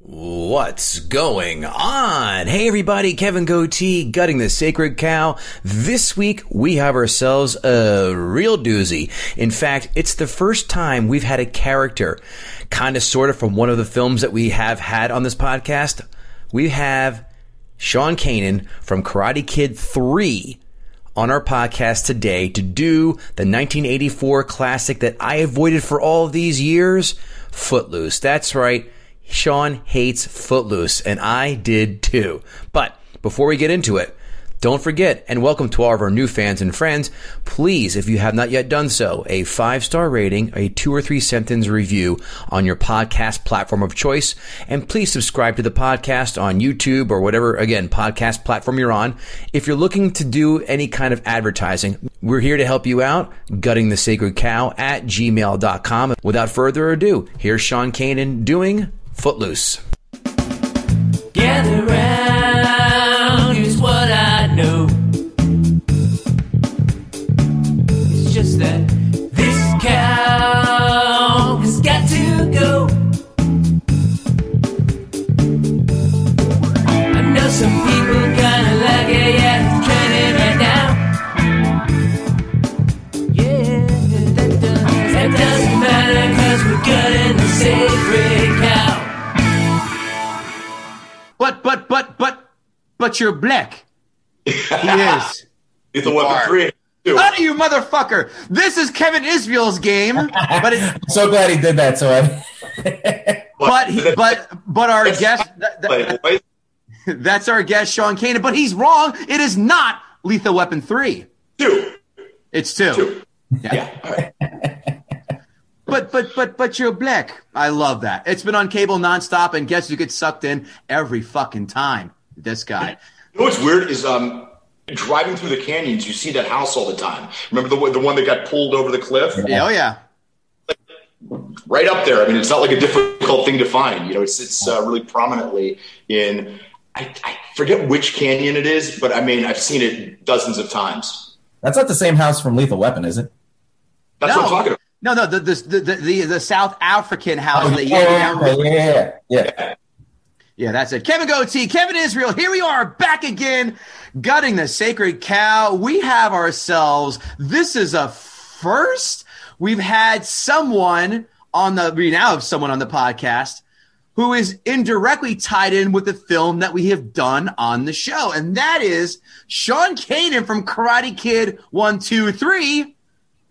What's going on? Hey everybody, Kevin Goetz, gutting the sacred cow. This week we have ourselves a real doozy. In fact, it's the first time we've had a character, kind of sort of from one of the films that we have had on this podcast. We have Sean Kanan from Karate Kid 3 on our podcast today to do the 1984 classic that I avoided for all these years, Footloose. That's right. Sean hates Footloose, and I did too. But before we get into it, don't forget, and welcome to all of our new fans and friends, please, if you have not yet done so, a 5-star rating, a 2 or 3 sentence review on your podcast platform of choice, and please subscribe to the podcast on YouTube or whatever, again, podcast platform you're on. If you're looking to do any kind of advertising, we're here to help you out, guttingthesacredcow at gmail.com. Without further ado, here's Sean Kanan doing Footloose. Gather round, here's what I know. It's just that this cow has got to go. I know some people kinda like it, yeah, it's trending right now. Yeah, that doesn't matter, cause we're gutting the sacred cow. But you're black. He is. Lethal Weapon 3. How do you, motherfucker? This is Kevin Israel's game. But it's so glad he did that. So I. but our guest. That's our guest, Sean Kanan. But he's wrong. It is not Lethal Weapon 3. 2. It's 2. Yeah. But you're black. I love that. It's been on cable nonstop, and guess who gets sucked in every fucking time? This guy. You know what's weird is driving through the canyons, you see that house all the time. Remember the one that got pulled over the cliff? Yeah, oh yeah. Like, right up there. I mean, it's not like a difficult thing to find. You know, it sits really prominently in, I forget which canyon it is, but I mean, I've seen it dozens of times. That's not the same house from Lethal Weapon, is it? That's what I'm talking about. No, the South African house. Oh, yeah. Yeah, that's it. Kevin Goetz, Kevin Israel, here we are back again, gutting the sacred cow. We have ourselves, this is a first. We've had someone on the podcast who is indirectly tied in with the film that we have done on the show. And that is Sean Kanan from Karate Kid 1, 2, 3.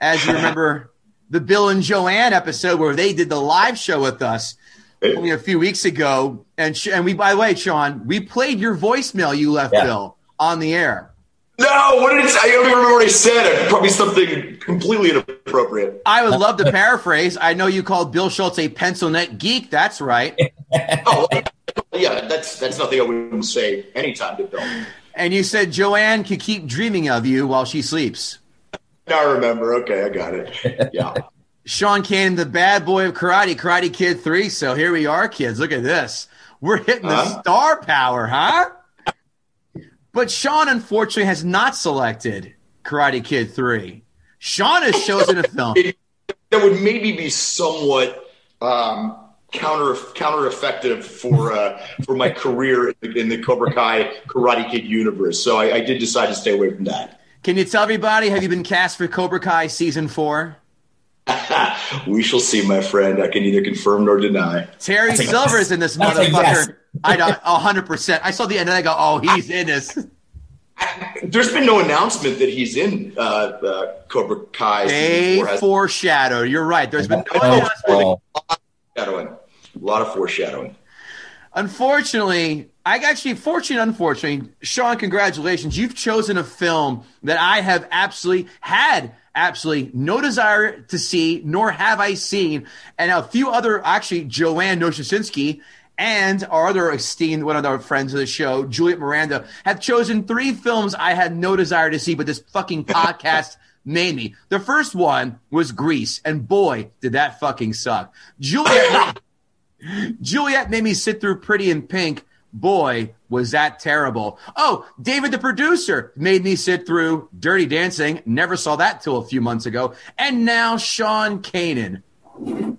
As you remember, the Bill and Joanne episode where they did the live show with us only a few weeks ago, and we, by the way, Sean, we played your voicemail you left Bill on the air. No, what did it say? I don't even remember what I said. Probably something completely inappropriate. I would love to paraphrase. I know you called Bill Schultz a pencil neck geek. That's right. Oh, yeah, that's nothing I wouldn't say anytime to Bill. And you said Joanne could keep dreaming of you while she sleeps. Now I remember. Okay, I got it. Yeah. Sean Kanan, the bad boy of Karate Kid 3. So here we are, kids. Look at this. We're hitting the star power, huh? But Sean, unfortunately, has not selected Karate Kid 3. Sean has chosen a film. That would maybe be somewhat counter effective for my career in the Cobra Kai Karate Kid universe. So I did decide to stay away from that. Can you tell everybody, have you been cast for Cobra Kai season 4? We shall see, my friend. I can neither confirm nor deny. Terry Silver is in this motherfucker. I don't 100%. I saw the end and I go, oh, he's in this. There's been no announcement that he's in Cobra Kai. They foreshadow. You're right. There's been no announcement. A lot of foreshadowing. Unfortunately, unfortunately, Sean, congratulations. You've chosen a film that I have absolutely had no desire to see, nor have I seen. And a few other, actually, Joanne Noshasinski and our other esteemed, one of our friends of the show, Juliet Miranda, have chosen three films I had no desire to see, but this fucking podcast made me. The first one was Grease, and boy, did that fucking suck. Juliet made me sit through Pretty in Pink. Boy, was that terrible. Oh, David, the producer, made me sit through Dirty Dancing. Never saw that till a few months ago. And now Sean Kanan,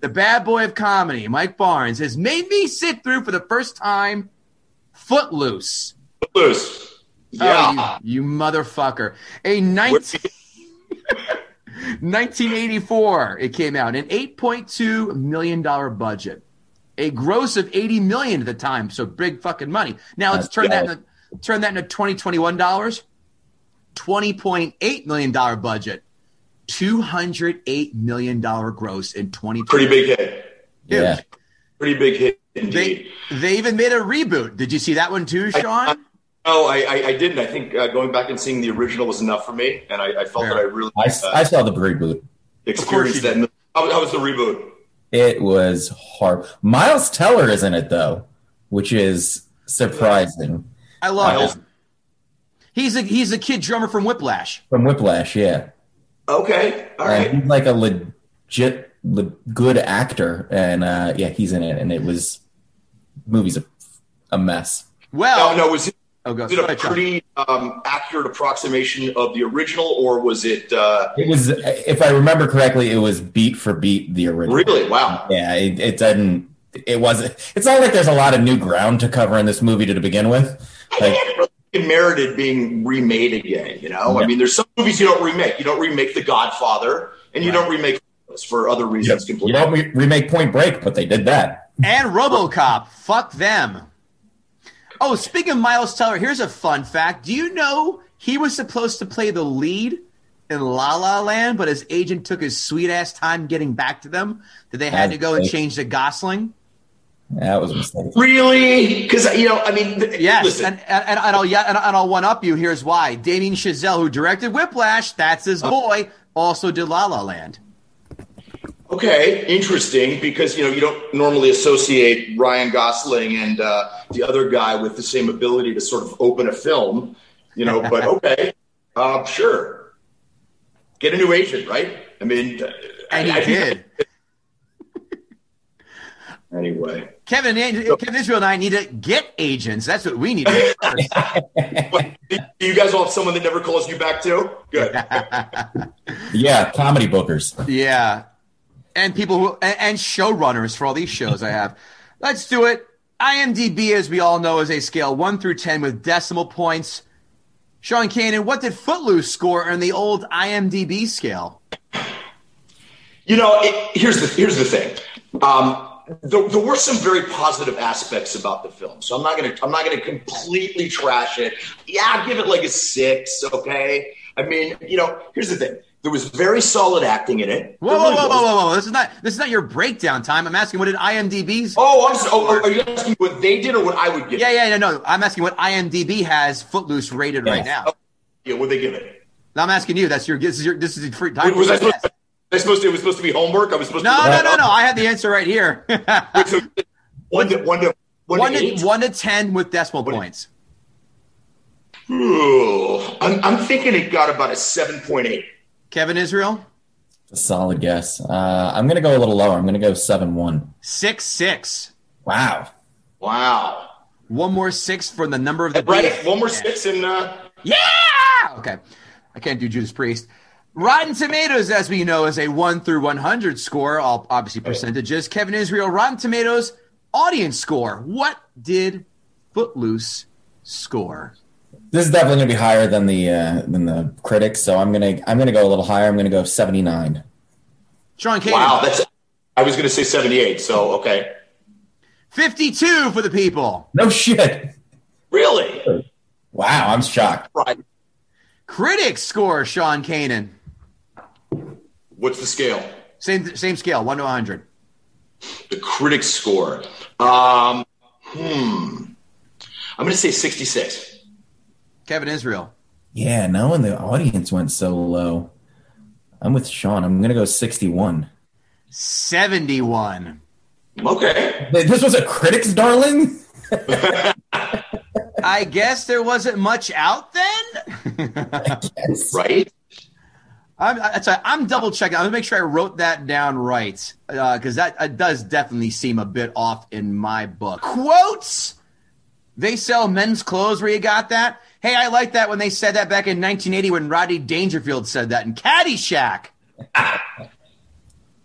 the bad boy of comedy, Mike Barnes, has made me sit through for the first time Footloose. Footloose. Yeah. Oh, you motherfucker. 1984, it came out. An $8.2 million budget. A gross of $80 million at the time, so big fucking money. Now let's turn that into 2021 dollars. $20.8 million budget. $208 million gross in 2020. Pretty big hit. Dude. Yeah. Pretty big hit indeed. They even made a reboot. Did you see that one too, Sean? No, I didn't. I think going back and seeing the original was enough for me, and I felt that I really I saw the reboot. Experienced that. How was the reboot? It was hard. Miles Teller is in it, though, which is surprising. I love him. He's a kid drummer from Whiplash. From Whiplash, yeah. Okay, all right. He's like a legit good actor, and yeah, he's in it. And it was movie's a mess. Well, no, was it? Oh, go. Was it a pretty accurate approximation of the original, or was it? It was, if I remember correctly, it was beat for beat the original. Really? Wow. Yeah, it didn't. It wasn't. It's not like there's a lot of new ground to cover in this movie to begin with. Like, it merited being remade again, you know? Yeah. I mean, there's some movies you don't remake. You don't remake The Godfather, and you don't remake those for other reasons. Yep. Completely. You don't remake Point Break, but they did that. And RoboCop. Fuck them. Oh, speaking of Miles Teller, here's a fun fact. Do you know he was supposed to play the lead in La La Land, but his agent took his sweet-ass time getting back to them that they had to go and change to Gosling? That was a mistake. Really? Because, you know, I mean... Yes, and I'll one-up you. Here's why. Damien Chazelle, who directed Whiplash, that's his boy, also did La La Land. Okay, interesting, because, you know, you don't normally associate Ryan Gosling and the other guy with the same ability to sort of open a film, you know, but okay, sure. Get a new agent, right? I mean... And he did. Anyway. Kevin Israel and I need to get agents. That's what we need to do. You guys all have someone that never calls you back, too? Good. Yeah, comedy bookers. Yeah. And people who and showrunners for all these shows I have. Let's do it. IMDb, as we all know, is a scale 1 through 10 with decimal points. Sean Kanan, what did Footloose score on the old IMDb scale? You know, here's the thing. There were some very positive aspects about the film, so I'm not gonna completely trash it. Yeah, I'll give it like a 6. Okay, I mean, you know, here's the thing. There was very solid acting in it. Whoa! This is not your breakdown time. I'm asking what did IMDb's... are you asking what they did or what I would give? No. I'm asking what IMDb has Footloose rated right now. Oh, yeah, what they give it? No, I'm asking you. This is your free time. Was I supposed to? It was supposed to be homework. I was supposed to. No. I have the answer right here. Wait, so one to ten with decimal points. Ooh, I'm thinking it got about a 7.8. Kevin Israel? A solid guess. I'm going to go a little lower. I'm going to go 7-1. 6-6. Wow. One more 6 for the number of the... Right? One more 6 and... Yeah! Okay. I can't do Judas Priest. Rotten Tomatoes, as we know, is a 1 through 100 score, all obviously percentages. Right. Kevin Israel, Rotten Tomatoes, audience score. What did Footloose score? This is definitely going to be higher than the critics, so I'm gonna go a little higher. I'm going to go 79. Sean Kanan. Wow, I was going to say 78, so okay. 52 for the people. No shit. Really? Wow, I'm shocked. Right. Critics score, Sean Kanan. What's the scale? Same scale, 1 to 100. The critics score. I'm going to say 66. Kevin Israel. Yeah, no one in the audience went so low. I'm with Sean. I'm going to go 61. 71. Okay. This was a critics, darling? I guess there wasn't much out then? Right? I'm double checking. I'm going to make sure I wrote that down right, because that does definitely seem a bit off in my book. Quotes. They sell men's clothes where you got that. Hey, I like that when they said that back in 1980 when Roddy Dangerfield said that in Caddyshack.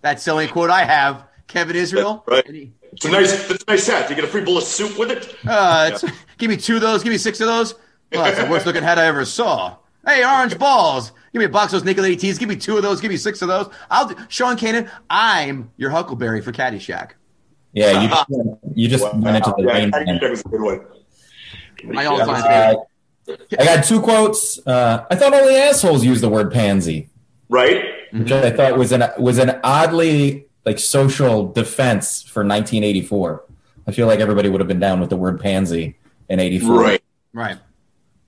That's the only quote I have. Kevin Israel. That's right. It's a nice hat. You get a free bowl of soup with it. Give me 2 of those. Give me 6 of those. Oh, that's the worst looking hat I ever saw. Hey, orange balls. Give me a box of those naked lady tees. Give me 2 of those. Give me 6 of those. Sean Kanan, I'm your Huckleberry for Caddyshack. Yeah, you just went into the rain. Caddyshack was a good one. My all-time favorite. I got 2 quotes. I thought only assholes used the word pansy. Right. Which I thought was an oddly social defense for 1984. I feel like everybody would have been down with the word pansy in 84. Right.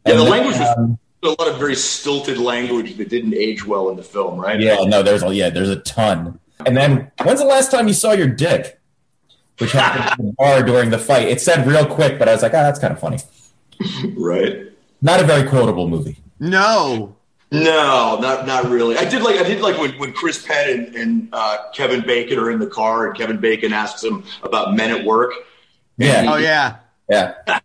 Yeah, and the language was a lot of very stilted language that didn't age well in the film, right? Yeah, no, there's a ton. And then, when's the last time you saw your dick? Which happened in the bar during the fight. It said real quick, but I was like, that's kind of funny. Right. Not a very quotable movie. No, not really. I did like when Chris Penn and Kevin Bacon are in the car, and Kevin Bacon asks him about men at work. Yeah. Yeah.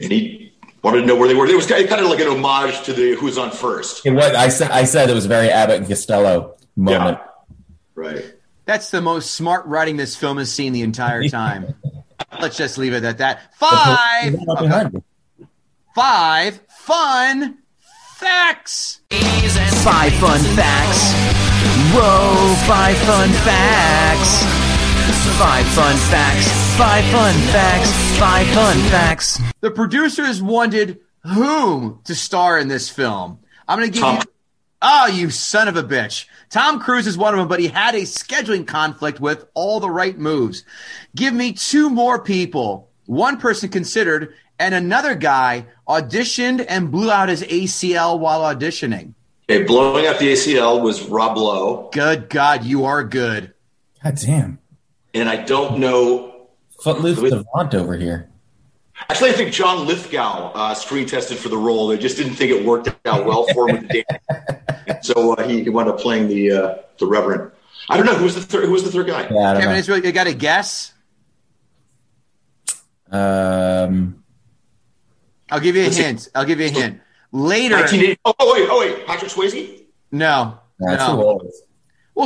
And he wanted to know where they were. It was kind of like an homage to the Who's on First. I said it was a very Abbott and Costello moment. Yeah. Right. That's the most smart writing this film has seen the entire time. Let's just leave it at that. 5. Okay. 5 fun facts. 5 fun facts. Whoa, 5 fun facts. 5 fun facts. 5 fun facts. 5 fun facts. The producers wanted whom to star in this film? I'm going to give you... Oh, you son of a bitch. Tom Cruise is one of them, but he had a scheduling conflict with All the Right Moves. Give me 2 more people. 1 person considered... And another guy auditioned and blew out his ACL while auditioning. Okay, blowing out the ACL was Rob Lowe. Good God, you are good. God damn. And I don't know. Footloose Devant over here. Actually, I think John Lithgow screen tested for the role. They just didn't think it worked out well for him with the dance. So he wound up playing the Reverend. I don't know. Who was the third guy? Yeah, Kevin Israel, you got a guess? I'll give you a hint. Later. Oh, wait. Patrick Swayze? No. Well,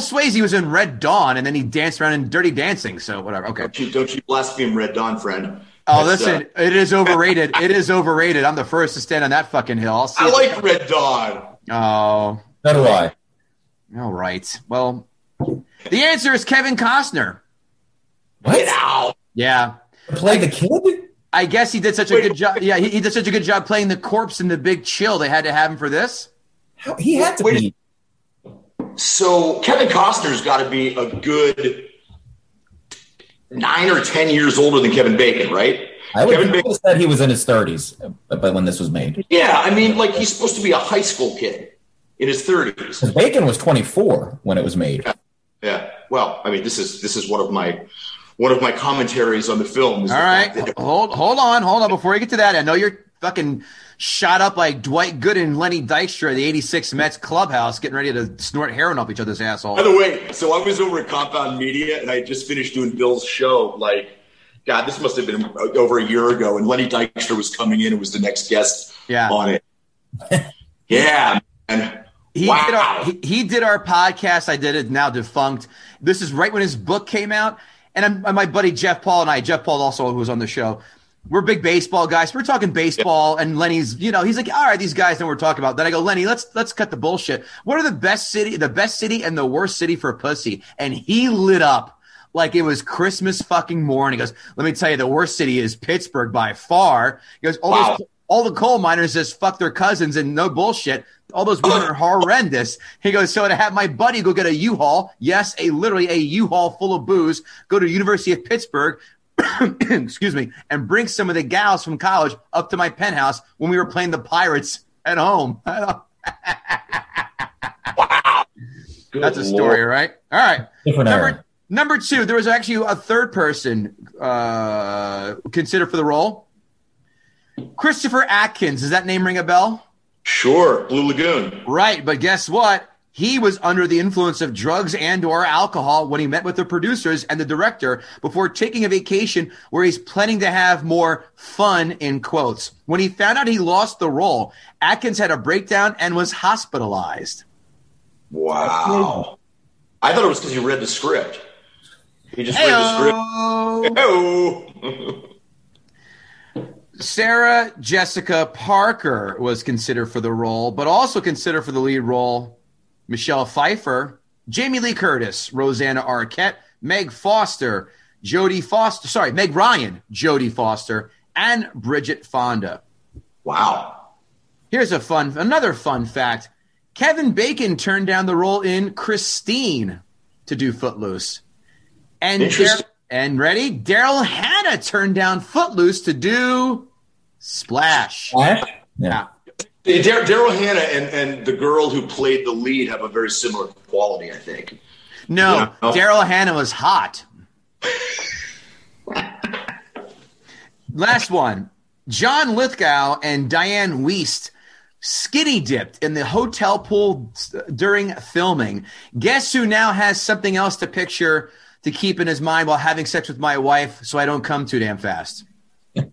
Swayze was in Red Dawn, and then he danced around in Dirty Dancing, so whatever. Okay. Don't you blaspheme Red Dawn, friend. Oh, listen, it is overrated. I'm the first to stand on that fucking hill. I like Red Dawn. Oh. So do I. All right. Well, the answer is Kevin Costner. What? Get out. Yeah. Play the kid? I guess he did such a good job. Yeah, he did such a good job playing the corpse in The Big Chill. They had to have him for this. He had to be. So Kevin Costner's got to be a good 9 or 10 years older than Kevin Bacon, right? Kevin Bacon said he was in his 30s, but when this was made. Yeah, I mean, he's supposed to be a high school kid in his 30s. Bacon was 24 when it was made. Yeah. Well, I mean, this is one of my. One of my commentaries on the film. Is all right. Hold on. Before we get to that, I know you're fucking shot up like Dwight Gooden and Lenny Dykstra at the 86 Mets clubhouse getting ready to snort heroin off each other's asshole. By the way, so I was over at Compound Media, and I just finished doing Bill's show. God, this must have been over a year ago, and Lenny Dykstra was coming in and was the next guest on it. Yeah, man. He did our podcast. I did it, now defunct. This is right when his book came out. And my buddy Jeff Paul and I, Jeff Paul also who was on the show, we're big baseball guys. We're talking baseball, and Lenny's, he's like, all right, these guys know what we're talking about. Then I go, Lenny, let's cut the bullshit. What are the best city and the worst city for pussy? And he lit up like it was Christmas fucking morning. He goes, let me tell you, the worst city is Pittsburgh by far. He goes, all the coal miners just fuck their cousins and no bullshit. All those women are horrendous. He goes, so to have my buddy go get a U-Haul, yes, literally a U-Haul full of booze, go to University of Pittsburgh, excuse me, and bring some of the gals from college up to my penthouse when we were playing the Pirates at home. Wow. That's a story, right? All right. Number two, there was actually a third person considered for the role. Christopher Atkins. Does that name ring a bell? Sure. Blue Lagoon. Right. But guess what? He was under the influence of drugs and/or alcohol when he met with the producers and the director before taking a vacation where he's planning to have more fun, in quotes. When he found out he lost the role, Atkins had a breakdown and was hospitalized. Wow. I thought it was because he read the script. He just read the script. Hey-oh. Sarah Jessica Parker was considered for the role, but also considered for the lead role Michelle Pfeiffer, Jamie Lee Curtis, Rosanna Arquette, Meg Ryan, Jodie Foster, and Bridget Fonda. Wow. Here's another fun fact. Kevin Bacon turned down the role in Christine to do Footloose. Daryl Hannah turned down Footloose to do Splash. What? Yeah. Daryl Hannah and the girl who played the lead have a very similar quality, I think. No, yeah. Daryl Hannah was hot. Last one. John Lithgow and Diane Wiest skinny dipped in the hotel pool during filming. Guess who now has something else to picture to keep in his mind while having sex with my wife so I don't come too damn fast?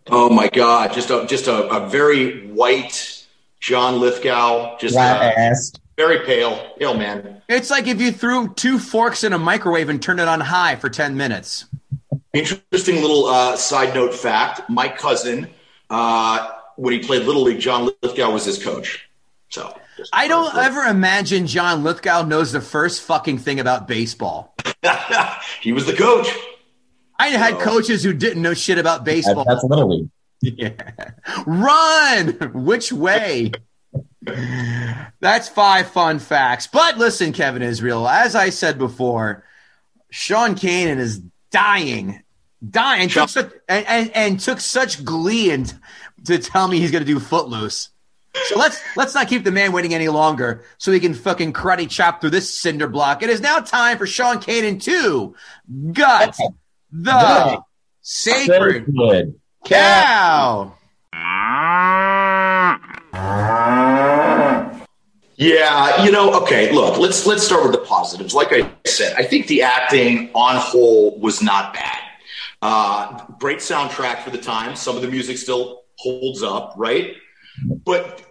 Oh, my God. Just a very white John Lithgow, just very pale man. It's like if you threw two forks in a microwave and turned it on high for 10 minutes. Interesting little side note fact. My cousin, when he played Little League, John Lithgow was his coach. So I don't ever imagine John Lithgow knows the first fucking thing about baseball. He was the coach. I had coaches who didn't know shit about baseball. That's Little League. Yeah. Run! Which way? That's 5 fun facts. But listen, Kevin Israel, as I said before, Sean Kanan is dying, took such glee in to tell me he's going to do Footloose. So let's not keep the man waiting any longer so he can fucking karate chop through this cinder block. It is now time for Sean Kanan to gut the sacred cow. Yeah, okay, look, let's start with the positives. Like I said, I think the acting on whole was not bad. Great soundtrack for the time. Some of the music still holds up, right? But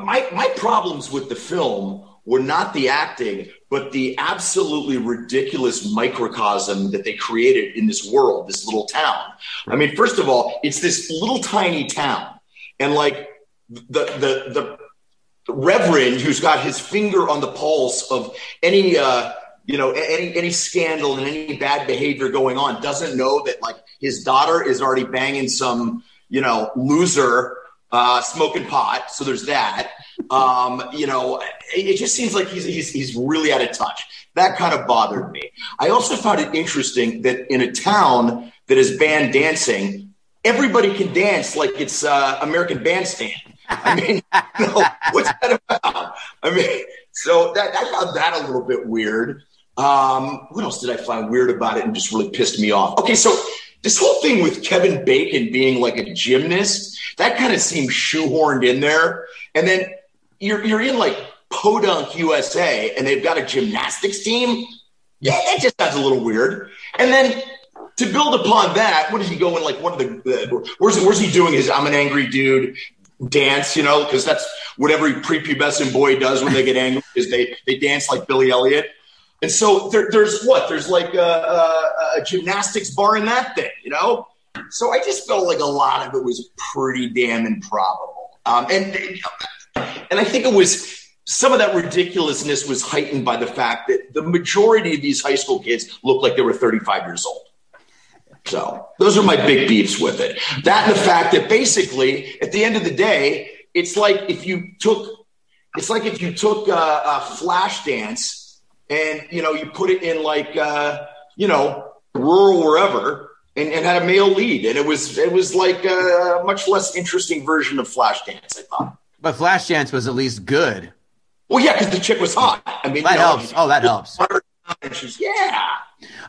my problems with the film were not the acting, but the absolutely ridiculous microcosm that they created in this world, this little town. I mean, first of all, it's this little tiny town. And like the reverend who's got his finger on the pulse of any scandal and any bad behavior going on doesn't know that like his daughter is already banging some, loser smoking pot. So there's that. It just seems like he's really out of touch. That kind of bothered me. I also found it interesting that in a town that has banned dancing, everybody can dance like it's American Bandstand. I mean, what's that about? I mean, so I found that a little bit weird. What else did I find weird about it and just really pissed me off? Okay, so this whole thing with Kevin Bacon being like a gymnast, that kind of seemed shoehorned in there. And then you're in like Podunk, USA, and they've got a gymnastics team. Yeah, that just sounds a little weird. And then to build upon that, what is he going like? Where's he doing his "I'm an angry dude"? dance, you know, because that's what every prepubescent boy does when they get angry, is they dance like Billy Elliot. And so there's like a gymnastics bar in that thing, you know? So I just felt like a lot of it was pretty damn improbable. And I think it was, some of that ridiculousness was heightened by the fact that the majority of these high school kids looked like they were 35 years old. So those are my big beefs with it. That and the fact that basically at the end of the day, it's like if you took a Flashdance and, you know, you put it in like, you know, rural wherever and had a male lead. And it was like a much less interesting version of Flashdance, I thought. But Flashdance was at least good. Well, yeah, because the chick was hot. I mean, that helps. Oh, that helps. And she's, yeah.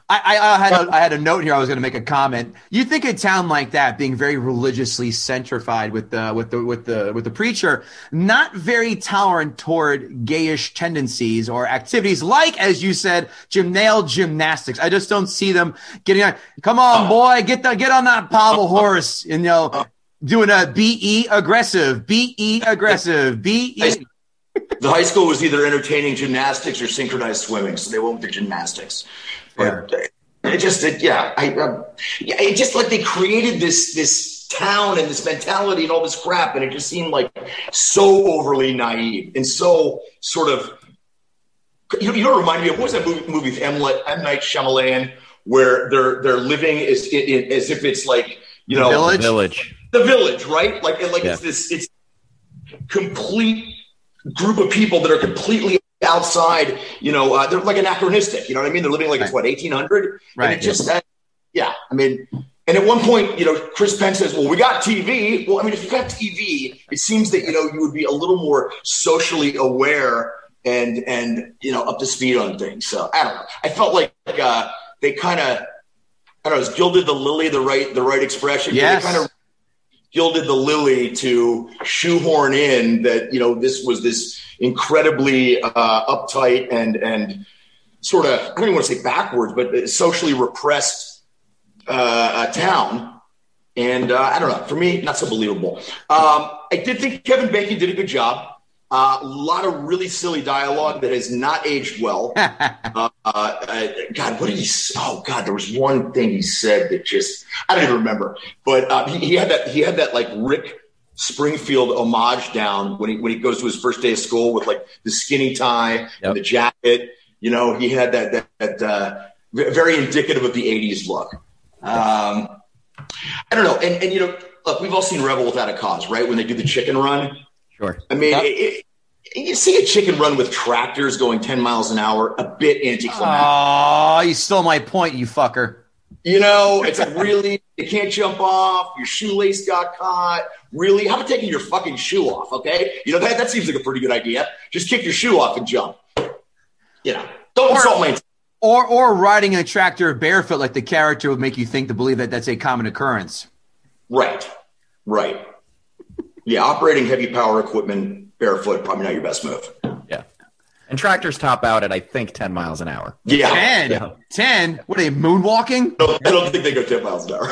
I had a note here. I was going to make a comment. You think a town like that, being very religiously centrified with the preacher, not very tolerant toward gayish tendencies or activities, like as you said, gymnastics. I just don't see them getting on. Come on, boy, get on that pommel horse. And, you know, doing a BE aggressive. The high school was either entertaining gymnastics or synchronized swimming, so they won't do gymnastics. But it just like they created this town and this mentality and all this crap, and it just seemed like so overly naive and so sort of. You know, remind me of, what was that movie with M. Night Shyamalan, where they're living as if it's like, you know, the village, right? It's it's complete group of people that are completely outside, you know, they're like anachronistic, you know what I mean? They're living like it's 1800, right? And it just, I mean, and at one point, you know, Chris Penn says, well, we got TV. Well, I mean, if you got TV, it seems that, you know, you would be a little more socially aware and, you know, up to speed on things. So I don't know. I felt like they kind of, I don't know, is gilded the lily the right expression? Yes. They kind of gilded the lily to shoehorn in that, you know, this was this incredibly uptight and sort of, I don't even want to say backwards, but socially repressed town. And I don't know, for me, not so believable. I did think Kevin Bacon did a good job. A lot of really silly dialogue that has not aged well. God, what did he say? Oh, God, there was one thing he said that just – I don't even remember. But he had that like, Rick Springfield homage down when he goes to his first day of school with, like, the skinny tie and the jacket. You know, he had that very indicative of the 80s look. I don't know. And, you know, look, we've all seen Rebel Without a Cause, right, when they do the chicken run. Sure. I mean, you see a chicken run with tractors going 10 miles an hour, a bit anticlimactic. Oh, you stole my point, you fucker. You know, it's like, really, you can't jump off. Your shoelace got caught. Really? How about taking your fucking shoe off, okay? You know, that seems like a pretty good idea. Just kick your shoe off and jump. You know, don't insult my intelligence. Or riding a tractor barefoot like the character would make you think to believe that that's a common occurrence. Right. Yeah, operating heavy power equipment barefoot, probably not your best move. Yeah. And tractors top out at, I think, 10 miles an hour. Yeah. 10? Yeah. 10? What are they, moonwalking? No, I don't think they go 10 miles an hour.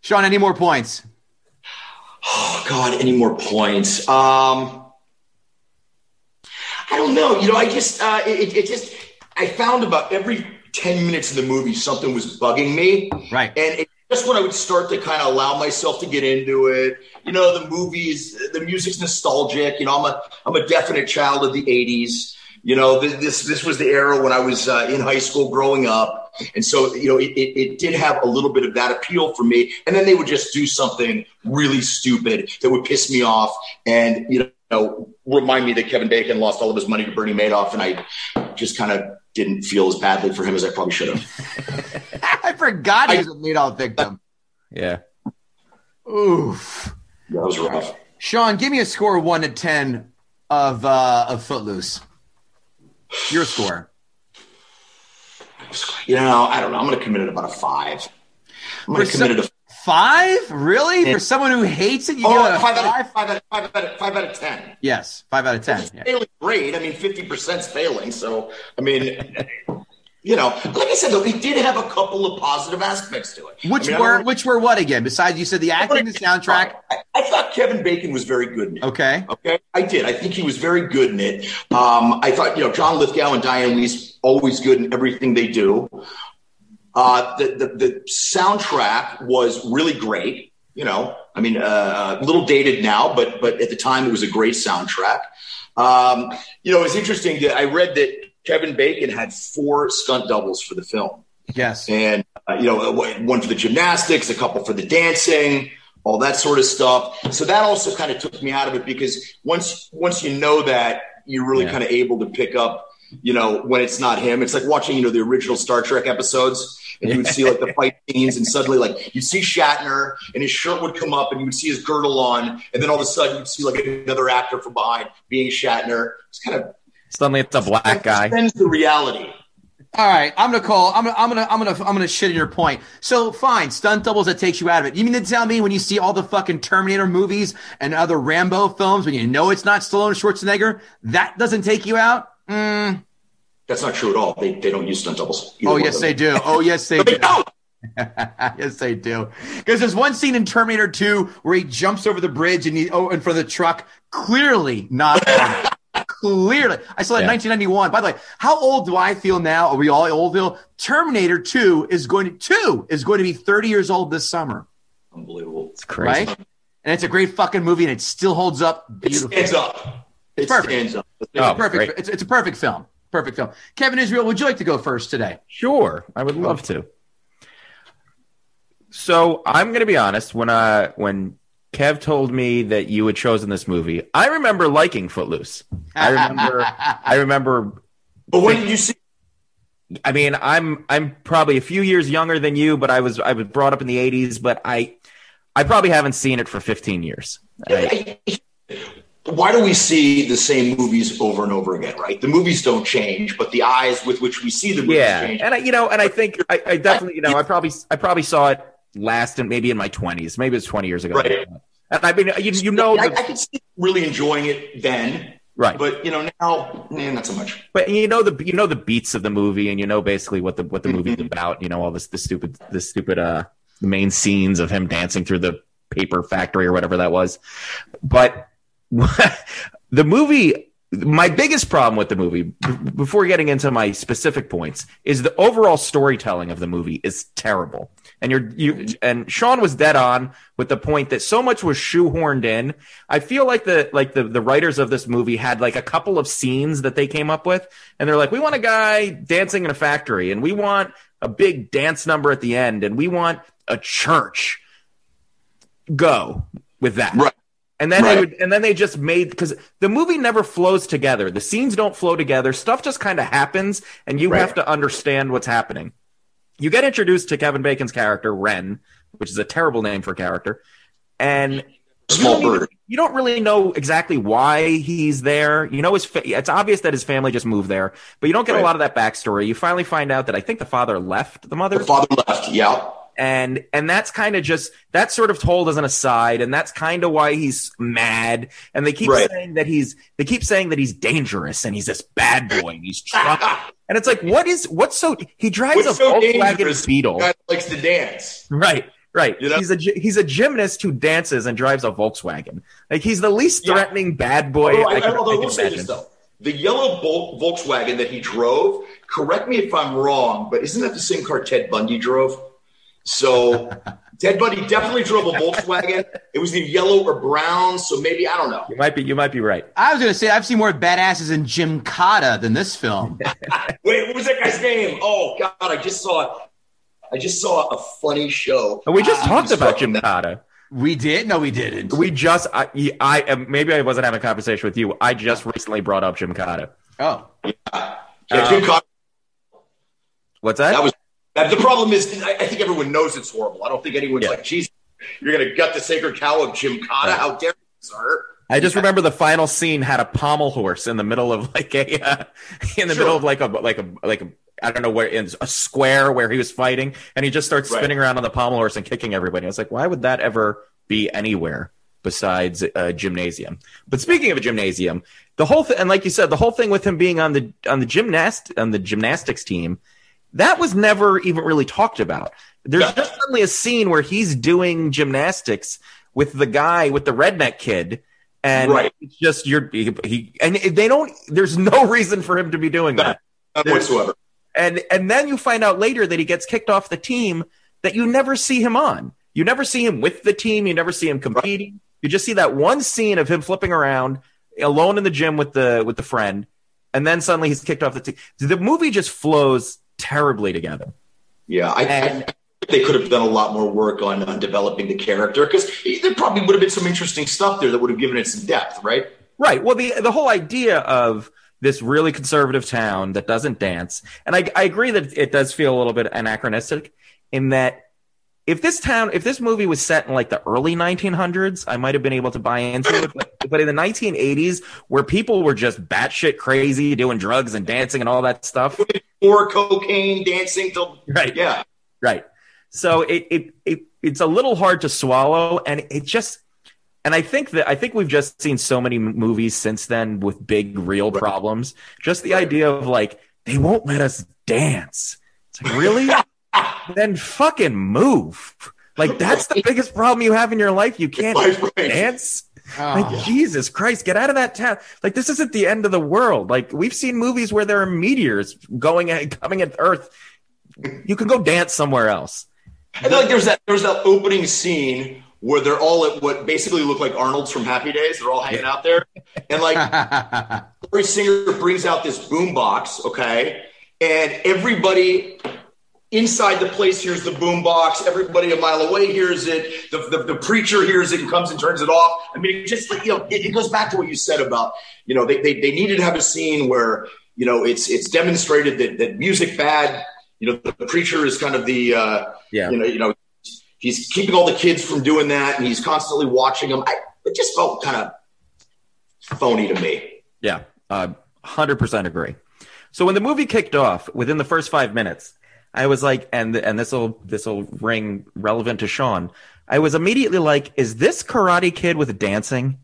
Sean, any more points? Oh, God, any more points? I don't know. You know, I just I found about every 10 minutes of the movie something was bugging me. Right. And just when I would start to kind of allow myself to get into it, you know, the movies, the music's nostalgic. You know, I'm a definite child of the 80s. You know, this was the era when I was in high school growing up. And so, you know, it did have a little bit of that appeal for me. And then they would just do something really stupid that would piss me off and, you know, remind me that Kevin Bacon lost all of his money to Bernie Madoff. And I just kind of didn't feel as badly for him as I probably should have. I forgot he was a Madoff victim. Yeah. Oof. That was rough. Sean, give me a score 1 to 10 of Footloose. Your score. You know, I don't know. I'm going to commit it about a 5. I'm going to commit it a 5. Really? Yeah. For someone who hates it, you know, 5 out of 10. Yes, 5 out of 10. It's failing grade. I mean, 50% is failing. So, I mean. You know, like I said, though, it did have a couple of positive aspects to it. Which were what again? Besides, you said the acting, the soundtrack. I I thought Kevin Bacon was very good in it. Okay. I did. I think he was very good in it. I thought, you know, John Lithgow and Diane Lee's always good in everything they do. The soundtrack was really great. You know, I mean, a little dated now, but at the time it was a great soundtrack. You know, it's interesting that I read that Kevin Bacon had 4 stunt doubles for the film. Yes. And, you know, one for the gymnastics, a couple for the dancing, all that sort of stuff. So that also kind of took me out of it, because once you know that, you're really kind of able to pick up, you know, when it's not him. It's like watching, you know, the original Star Trek episodes, and you would see like the fight scenes, and suddenly like you'd see Shatner and his shirt would come up and you would see his girdle on. And then all of a sudden you'd see like another actor from behind being Shatner. It's kind of suddenly it's a black guy. It suspends the reality. All right, I'm gonna shit on your point. So fine, stunt doubles, that takes you out of it. You mean to tell me when you see all the fucking Terminator movies and other Rambo films, when you know it's not Stallone, Schwarzenegger, that doesn't take you out? Mm. That's not true at all. They don't use stunt doubles. Oh yes, they do. Oh yes, they do. Yes, they do. Because there's one scene in Terminator 2 where he jumps over the bridge and in front of the truck. Clearly not. Clearly. I saw that in 1991. By the way, how old do I feel now? Are we all old? Terminator 2 is going to be 30 years old this summer. Unbelievable. It's crazy. Right? And it's a great fucking movie, and it still holds up beautifully. It stands up. It's perfect. It's a perfect film. Perfect film. Kevin Israel, would you like to go first today? Sure. I would love to. So I'm going to be honest. When Kev told me that you had chosen this movie, I remember liking Footloose. I remember. But when did you see? I mean, I'm probably a few years younger than you, but I was brought up in the 80s, but I probably haven't seen it for 15 years. Why do we see the same movies over and over again, right? The movies don't change, but the eyes with which we see the movies change. And I think I definitely, you know, I probably saw it last and maybe in my 20s. Maybe it's 20 years ago. Right. And I mean, you know. I could see really enjoying it then. Right. But, you know, now, not so much. But you know the beats of the movie, and you know basically what the movie's about. You know, all the stupid main scenes of him dancing through the paper factory or whatever that was. But the movie, my biggest problem with the movie, before getting into my specific points, is the overall storytelling of the movie is terrible. And and Sean was dead on with the point that so much was shoehorned in. I feel like the writers of this movie had like a couple of scenes that they came up with, and they're like, we want a guy dancing in a factory, and we want a big dance number at the end, and we want a church. Go with that. Right. And then they just made, because the movie never flows together. The scenes don't flow together. Stuff just kind of happens, and you have to understand what's happening. You get introduced to Kevin Bacon's character, Ren, which is a terrible name for a character. And you don't really know exactly why he's there. You know, it's obvious that his family just moved there, but you don't get a lot of that backstory. You finally find out that I think the father left the mother. The father left, yeah. And that's kind of just, that's sort of told as an aside, and that's kind of why he's mad. And they keep saying that he's dangerous, and he's this bad boy, and he's drunk. And it's like, he drives a Volkswagen Beetle. That likes to dance. Right. You know? He's a gymnast who dances and drives a Volkswagen. Like, he's the least threatening bad boy. Although I will say this though. The yellow Volkswagen that he drove, correct me if I'm wrong, but isn't that the same car Ted Bundy drove? So Ted Bundy definitely drove a Volkswagen. It was the yellow or brown, so maybe, I don't know. You might be right. I was going to say, I've seen more badasses in Gymkata than this film. Wait, what was that guy's name? Oh, God, I just saw a funny show. And we just talked about Gymkata. We did? No, we didn't. Maybe I wasn't having a conversation with you. I just recently brought up Gymkata. Oh. Yeah, Gymkata. What's that? The problem is, I think everyone knows it's horrible. I don't think anyone's like, Jesus, you're going to gut the sacred cow of Gymkata. Right. How dare you, sir? I just remember the final scene had a pommel horse in the middle of like a I don't know where, in a square where he was fighting, and he just starts spinning around on the pommel horse and kicking everybody. I was like, why would that ever be anywhere besides a gymnasium? But speaking of a gymnasium, the whole thing, and like you said, the whole thing with him being on the gymnastics team. That was never even really talked about. There's just suddenly a scene where he's doing gymnastics with the guy, with the redneck kid. And it's just, and they don't, there's no reason for him to be doing that. None whatsoever. And then you find out later that he gets kicked off the team that you never see him on. You never see him with the team. You never see him competing. Right. You just see that one scene of him flipping around alone in the gym with the friend. And then suddenly he's kicked off the team. The movie just flows terribly together. Yeah. I they could have done a lot more work on developing the character, because there probably would have been some interesting stuff there that would have given it some depth, right? Right. Well, the whole idea of this really conservative town that doesn't dance, and I agree that it does feel a little bit anachronistic in that if this movie was set in like the early 1900s, I might have been able to buy into it. But in the 1980s, where people were just batshit crazy, doing drugs and dancing and all that stuff. Or cocaine, dancing. Right. Yeah. Right. So it's a little hard to swallow, and it just, and I think we've just seen so many movies since then with big real problems. Just the idea of like, they won't let us dance. It's like, really? Then fucking move. Like, that's the biggest problem you have in your life. You can't dance. Like, Jesus Christ, get out of that town. Like, this isn't the end of the world. Like, we've seen movies where there are meteors coming at Earth. You can go dance somewhere else. I feel like there's that opening scene where they're all at what basically look like Arnold's from Happy Days. They're all hanging out there, and like Corey Singer brings out this boombox, okay, and everybody inside the place hears the boombox. Everybody a mile away hears it. The preacher hears it and comes and turns it off. I mean, it's just like, you know, it goes back to what you said about, you know, they needed to have a scene where, you know, it's demonstrated that music bad. You know, the preacher is kind of the, you know, he's keeping all the kids from doing that, and he's constantly watching them. It just felt kind of phony to me. Yeah, 100% agree. So when the movie kicked off, within the first 5 minutes, I was like, and this will ring relevant to Sean. I was immediately like, is this Karate Kid with dancing?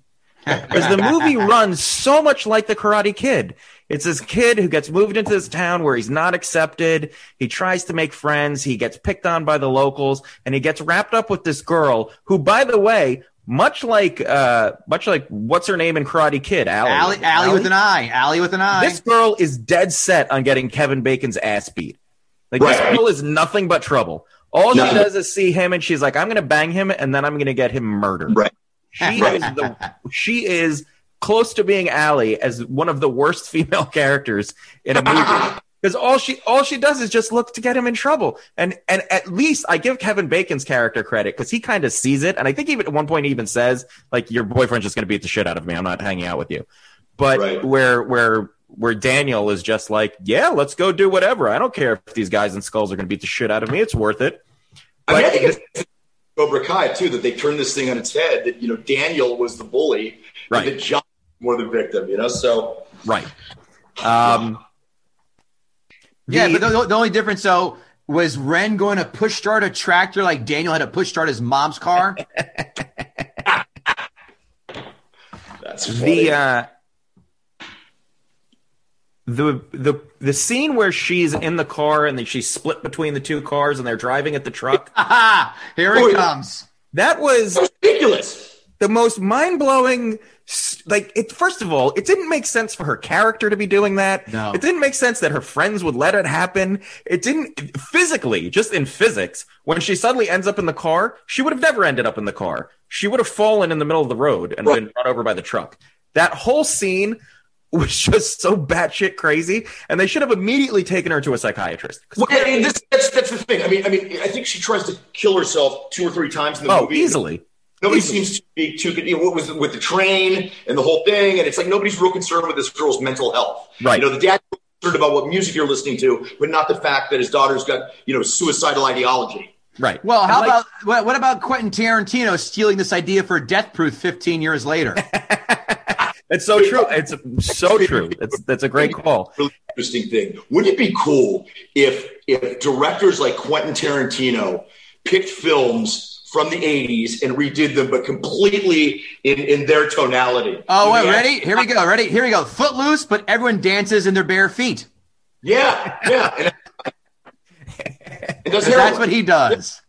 Because the movie runs so much like the Karate Kid. It's this kid who gets moved into this town where he's not accepted. He tries to make friends. He gets picked on by the locals, and he gets wrapped up with this girl who, by the way, much like what's her name in Karate Kid? Allie with an I. Allie with an I. This girl is dead set on getting Kevin Bacon's ass beat. Like, this girl is nothing but trouble. All she does is see him, and she's like, I'm going to bang him, and then I'm going to get him murdered. Right. She is close to being Allie as one of the worst female characters in a movie, because all she does is just look to get him in trouble. And at least I give Kevin Bacon's character credit, because he kind of sees it, and I think even at one point he even says, like, your boyfriend's just going to beat the shit out of me. I'm not hanging out with you. But where Daniel is just like, yeah, let's go do whatever. I don't care if these guys in skulls are going to beat the shit out of me. It's worth it. But I think it's Cobra Kai too, that they turned this thing on its head, that, you know, Daniel was the bully, right, and that John was more the victim, you know, so. Right. But the only difference, though, was Ren going to push start a tractor like Daniel had to push start his mom's car? That's funny. The scene where she's in the car and then she's split between the two cars and they're driving at the truck. Here it comes. That was ridiculous. The most mind-blowing. Like, first of all, it didn't make sense for her character to be doing that. No. It didn't make sense that her friends would let it happen. It didn't physically, just in physics, when she suddenly ends up in the car, she would have never ended up in the car. She would have fallen in the middle of the road and been run over by the truck. That whole scene was just so batshit crazy, and they should have immediately taken her to a psychiatrist. Well, and that's the thing. I mean, I think she tries to kill herself 2 or 3 times in the movie. Oh, easily. Nobody seems to be too good. You know, what was with the train and the whole thing, and it's like nobody's real concerned with this girl's mental health. Right. You know, the dad's concerned about what music you're listening to, but not the fact that his daughter's got, you know, suicidal ideology. Right. Well, how about what about Quentin Tarantino stealing this idea for Death Proof 15 years later? It's so true. It's so true. That's a great call. Really interesting thing. Wouldn't it be cool if directors like Quentin Tarantino picked films from the 80s and redid them, but completely in their tonality? Oh, wait, ready? Here we go. Ready? Here we go. Footloose, but everyone dances in their bare feet. Yeah, yeah. And that's what he does.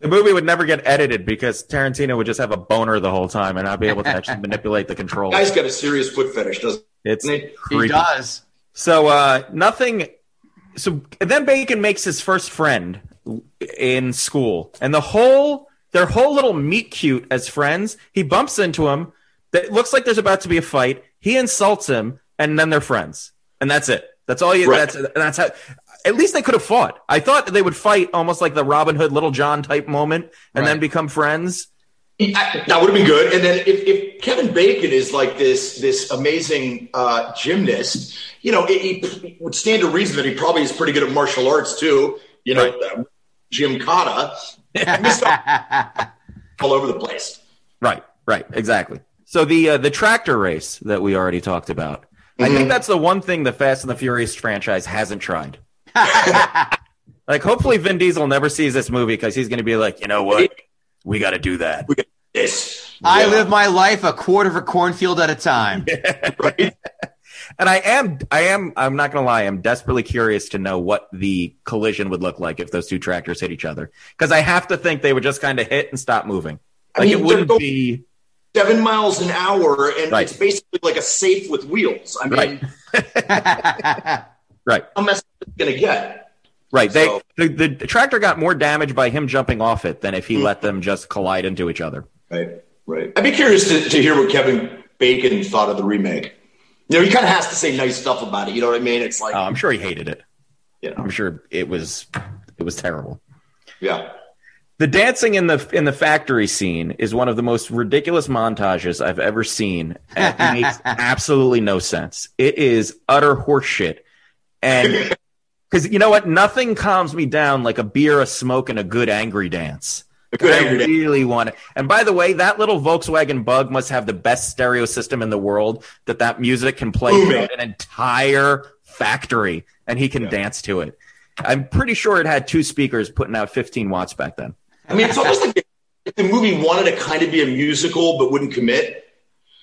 The movie would never get edited because Tarantino would just have a boner the whole time and not be able to actually manipulate the controls. The guy's got a serious foot fetish, doesn't he? It's creepy. He does. So nothing. So then Bacon makes his first friend in school, and their whole little meet cute as friends. He bumps into him. It looks like there's about to be a fight. He insults him, and then they're friends, and that's it. That's all you. Right. That's how. At least they could have fought. I thought that they would fight almost like the Robin Hood, Little John type moment, and then become friends. That would have been good. And then if Kevin Bacon is like this amazing gymnast, you know, it would stand to reason that he probably is pretty good at martial arts too. You know, Gymkata. All over the place. Right, exactly. So the tractor race that we already talked about. Mm-hmm. I think that's the one thing the Fast and the Furious franchise hasn't tried. Like, hopefully Vin Diesel never sees this movie because he's going to be like, you know what? We got to do that. We got this. I live my life a quarter of a cornfield at a time. Yeah, right? And I'm not going to lie, I'm desperately curious to know what the collision would look like if those two tractors hit each other. Because I have to think they would just kind of hit and stop moving. Like, I mean, it wouldn't be 7 miles an hour, and it's basically like a safe with wheels. I mean, right. How messed up it's going to get. Right. So. The tractor got more damage by him jumping off it than if he let them just collide into each other. Right. I'd be curious to hear what Kevin Bacon thought of the remake. You know, he kind of has to say nice stuff about it. You know what I mean? It's like I'm sure he hated it. You know. I'm sure it was terrible. Yeah. The dancing in the factory scene is one of the most ridiculous montages I've ever seen. It makes absolutely no sense. It is utter horseshit. And because you know what? Nothing calms me down like a beer, a smoke, and a good angry dance. I really want it. And by the way, that little Volkswagen Bug must have the best stereo system in the world that music can play throughout an entire factory, and he can dance to it. I'm pretty sure it had two speakers putting out 15 watts back then. I mean, it's almost like the movie wanted to kind of be a musical but wouldn't commit.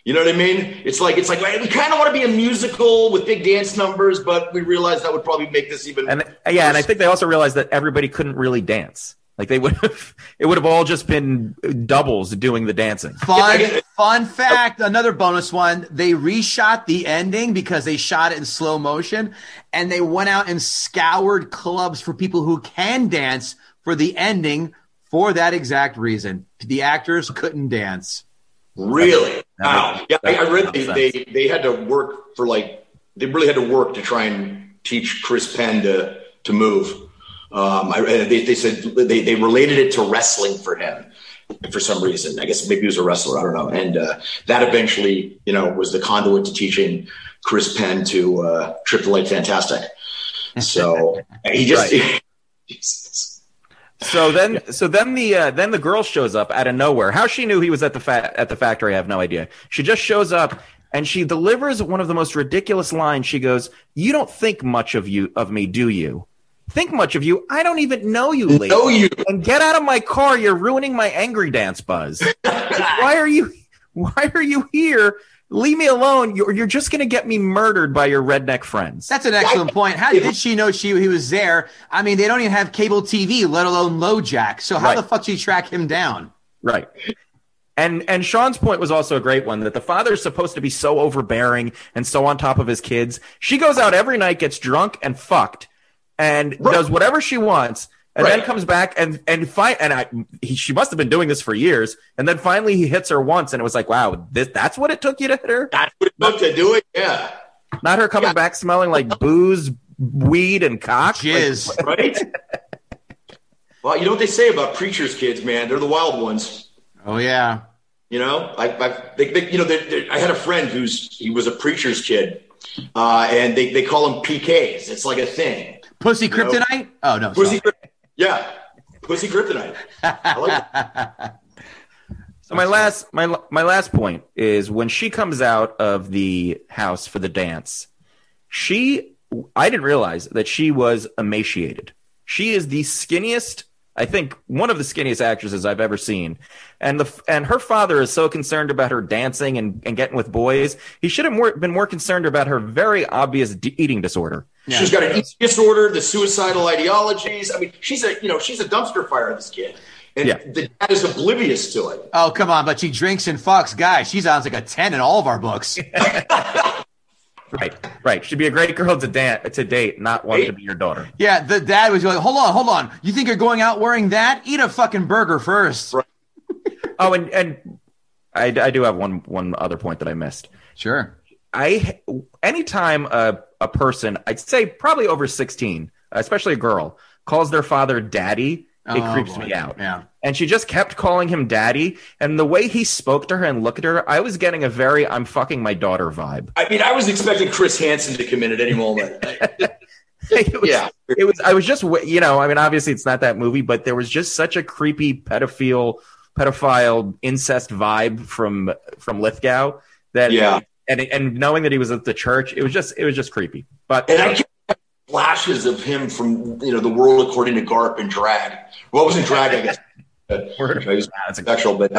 You know what I mean? It's like we kind of want to be a musical with big dance numbers, but we realized that would probably make this even worse. And I think they also realized that everybody couldn't really dance. Like it would have all just been doubles doing the dancing. Fun fact, another bonus one. They reshot the ending because they shot it in slow motion, and they went out and scoured clubs for people who can dance for the ending for that exact reason. The actors couldn't dance. Really? Wow. Yeah, I read they had to work for they really had to work to try and teach Chris Penn to move. They said they related it to wrestling for him for some reason. I guess maybe he was a wrestler. I don't know. And that eventually, you know, was the conduit to teaching Chris Penn to Triple H Fantastic. So he just. Jesus. So then the girl shows up out of nowhere. How she knew he was at the factory, I have no idea. She just shows up. And she delivers one of the most ridiculous lines. She goes, "You don't think much of me, do you? Think much of you. I don't even know you, lady. Know you. And get out of my car. You're ruining my angry dance buzz. Why are you here? Leave me alone. You're just going to get me murdered by your redneck friends." That's an excellent point. How did she know he was there? I mean, they don't even have cable TV, let alone LoJack. So how the fuck did she track him down? Right. And Sean's point was also a great one, that the father is supposed to be so overbearing and so on top of his kids. She goes out every night, gets drunk and fucked, and does whatever she wants, and then comes back and she must have been doing this for years, and then finally he hits her once, and it was like, wow, that's what it took you to hit her? That's what it took to do it, yeah. Not her coming back smelling like booze, weed, and cock. Jizz, like, right? Well, you know what they say about preacher's kids, man? They're the wild ones. Oh, yeah. You know, I had a friend he was a preacher's kid, and they call him PKs. It's like a thing. Pussy Kryptonite? You know? Oh, no. Pussy Kryptonite. I like that. So my last point is, when she comes out of the house for the dance, I didn't realize that she was emaciated. She is the skinniest, I think one of the skinniest actresses I've ever seen. And her father is so concerned about her dancing and getting with boys. He should have been more concerned about her very obvious eating disorder. Yeah. She's got an eating disorder, the suicidal ideologies. I mean, she's a dumpster fire, this kid. And the dad is oblivious to it. Oh, come on. But she drinks and fucks. Guys, she sounds like a 10 in all of our books. Right. She'd be a great girl to date, not one to be your daughter. Yeah, the dad was like, hold on. You think you're going out wearing that? Eat a fucking burger first. Right. Oh, and I do have one other point that I missed. Sure. Anytime a person, I'd say probably over 16, especially a girl, calls their father daddy, it creeps me out. Yeah. And she just kept calling him daddy. And the way he spoke to her and looked at her, I was getting a very I'm fucking my daughter vibe. I mean, I was expecting Chris Hansen to come in at any moment. I was just, you know, I mean, obviously it's not that movie, but there was just such a creepy pedophile incest vibe from Lithgow that and knowing that he was at the church, it was just creepy. But and I get flashes of him from, you know, The World According to Garp and Drag. Well, it wasn't Drag, I guess. He was great